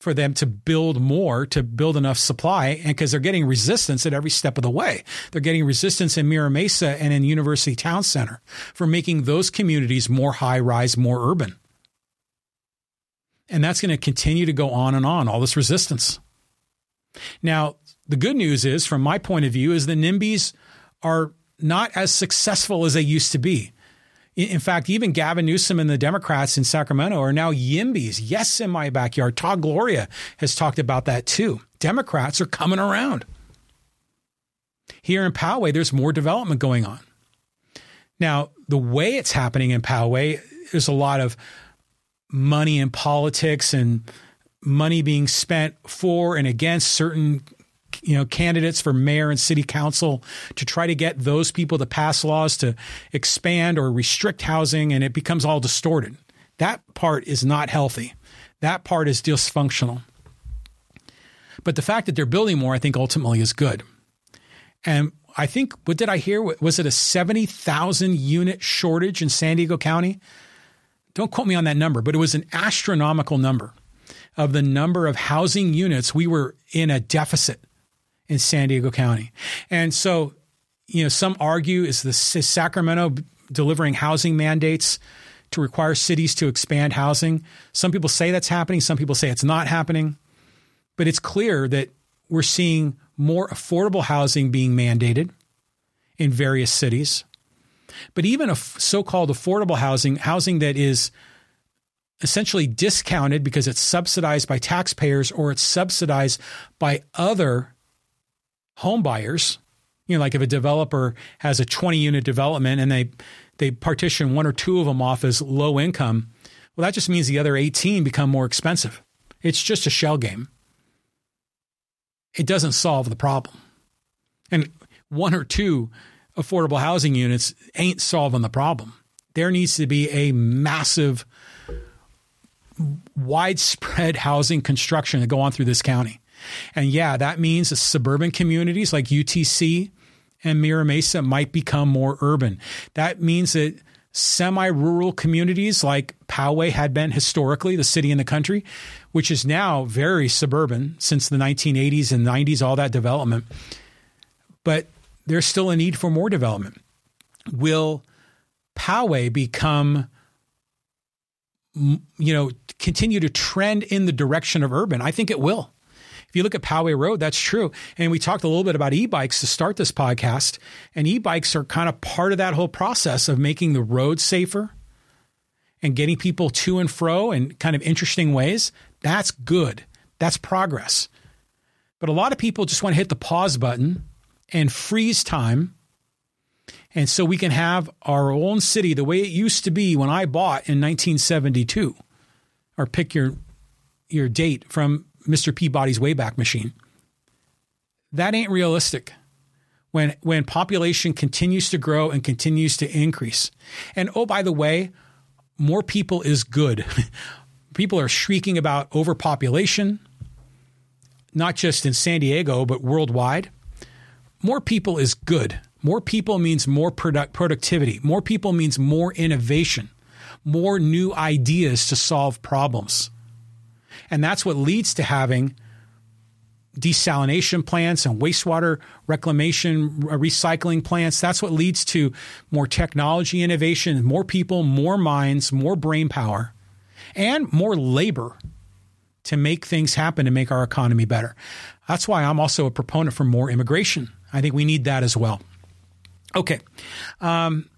for them to build more, to build enough supply, and because they're getting resistance at every step of the way. They're getting resistance in Mira Mesa and in University Town Center for making those communities more high-rise, more urban. And that's going to continue to go on and on, all this resistance. Now, the good news is, from my point of view, is the NIMBYs are not as successful as they used to be. In fact, even Gavin Newsom and the Democrats in Sacramento are now YIMBYs. Yes, in my backyard. Todd Gloria has talked about that too. Democrats are coming around. Here in Poway, there's more development going on. Now, the way it's happening in Poway, there's a lot of money in politics and money being spent for and against certain, you know, candidates for mayor and city council to try to get those people to pass laws to expand or restrict housing, and it becomes all distorted. That part is not healthy. That part is dysfunctional. But the fact that they're building more, I think, ultimately is good. And I think, what did I hear? Was it a seventy thousand unit shortage in San Diego County? Don't quote me on that number, but it was an astronomical number of the number of housing units. We were in a deficit in San Diego County. And so, you know, some argue, is the is Sacramento delivering housing mandates to require cities to expand housing? Some people say that's happening. Some people say it's not happening. But it's clear that we're seeing more affordable housing being mandated in various cities. But even a so-called affordable housing, housing that is essentially discounted because it's subsidized by taxpayers or it's subsidized by other home buyers, you know, like if a developer has a twenty unit development and they they partition one or two of them off as low income, well, that just means the other eighteen become more expensive. It's just a shell game. It doesn't solve the problem. And one or two affordable housing units ain't solving the problem. There needs to be a massive, widespread housing construction to go on through this county. And yeah, that means the suburban communities like U T C and Mira Mesa might become more urban. That means that semi-rural communities like Poway had been historically, the city in the country, which is now very suburban since the nineteen eighties and nineties, all that development. But there's still a need for more development. Will Poway become, you know, continue to trend in the direction of urban? I think it will. If you look at Poway Road, that's true. And we talked a little bit about e-bikes to start this podcast. And e-bikes are kind of part of that whole process of making the road safer and getting people to and fro in kind of interesting ways. That's good. That's progress. But a lot of people just want to hit the pause button and freeze time. And so we can have our own city the way it used to be when I bought in nineteen seventy-two, or pick your your date from Mister Peabody's Wayback Machine. That ain't realistic when when population continues to grow and continues to increase. And oh, by the way, more people is good. People are shrieking about overpopulation, not just in San Diego, but worldwide. More people is good. More people means more product productivity. More people means more innovation, more new ideas to solve problems. And that's what leads to having desalination plants and wastewater reclamation, recycling plants. That's what leads to more technology innovation, more people, more minds, more brain power, and more labor to make things happen, to make our economy better. That's why I'm also a proponent for more immigration. I think we need that as well. Okay. Um,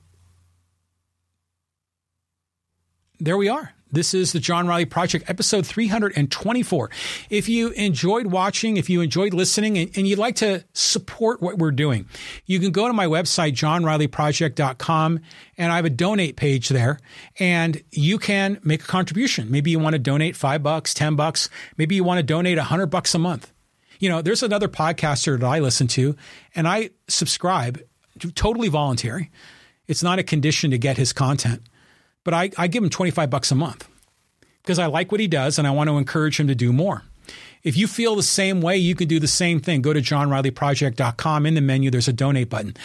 there we are. This is the John Riley Project, episode three hundred twenty-four. If you enjoyed watching, if you enjoyed listening, and, and you'd like to support what we're doing, you can go to my website, john riley project dot com, and I have a donate page there, and you can make a contribution. Maybe you want to donate five bucks, ten bucks. Maybe you want to donate a hundred bucks a month. You know, there's another podcaster that I listen to, and I subscribe. Totally voluntary. It's not a condition to get his content, but I, I give him twenty-five bucks a month because I like what he does and I want to encourage him to do more. If you feel the same way, you can do the same thing. Go to john riley project dot com. In the menu, there's a donate button.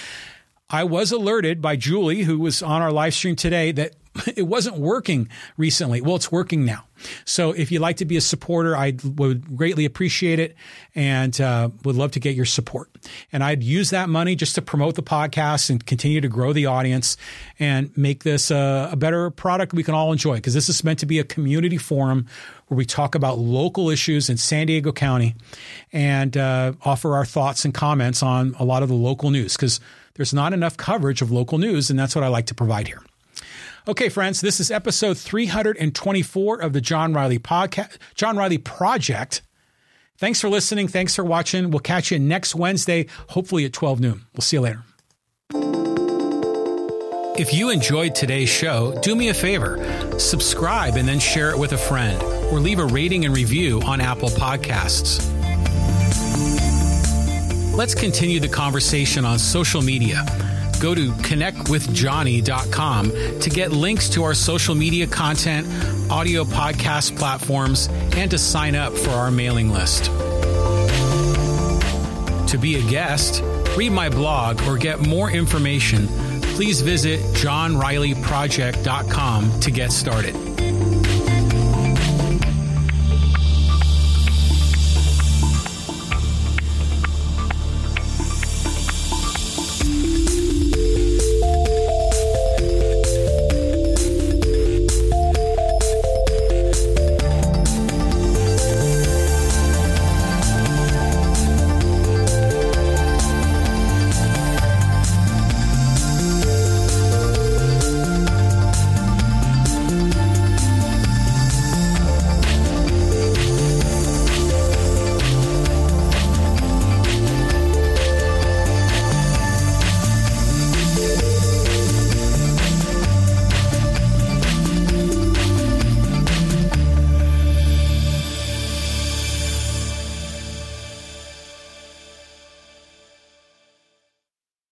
I was alerted by Julie, who was on our live stream today, that it wasn't working recently. Well, it's working now. So if you'd like to be a supporter, I would greatly appreciate it and uh, would love to get your support. And I'd use that money just to promote the podcast and continue to grow the audience and make this a, a better product we can all enjoy, because this is meant to be a community forum where we talk about local issues in San Diego County and uh, offer our thoughts and comments on a lot of the local news, because there's not enough coverage of local news, and that's what I like to provide here. Okay, friends, this is episode three hundred twenty-four of the John Riley podcast, John Riley Project. Thanks for listening. Thanks for watching. We'll catch you next Wednesday, hopefully at twelve noon. We'll see you later. If you enjoyed today's show, do me a favor, subscribe and then share it with a friend, or leave a rating and review on Apple Podcasts. Let's continue the conversation on social media. Go to connect with johnny dot com to get links to our social media content, audio podcast platforms, and to sign up for our mailing list. To be a guest, read my blog, or get more information, please visit john riley project dot com to get started.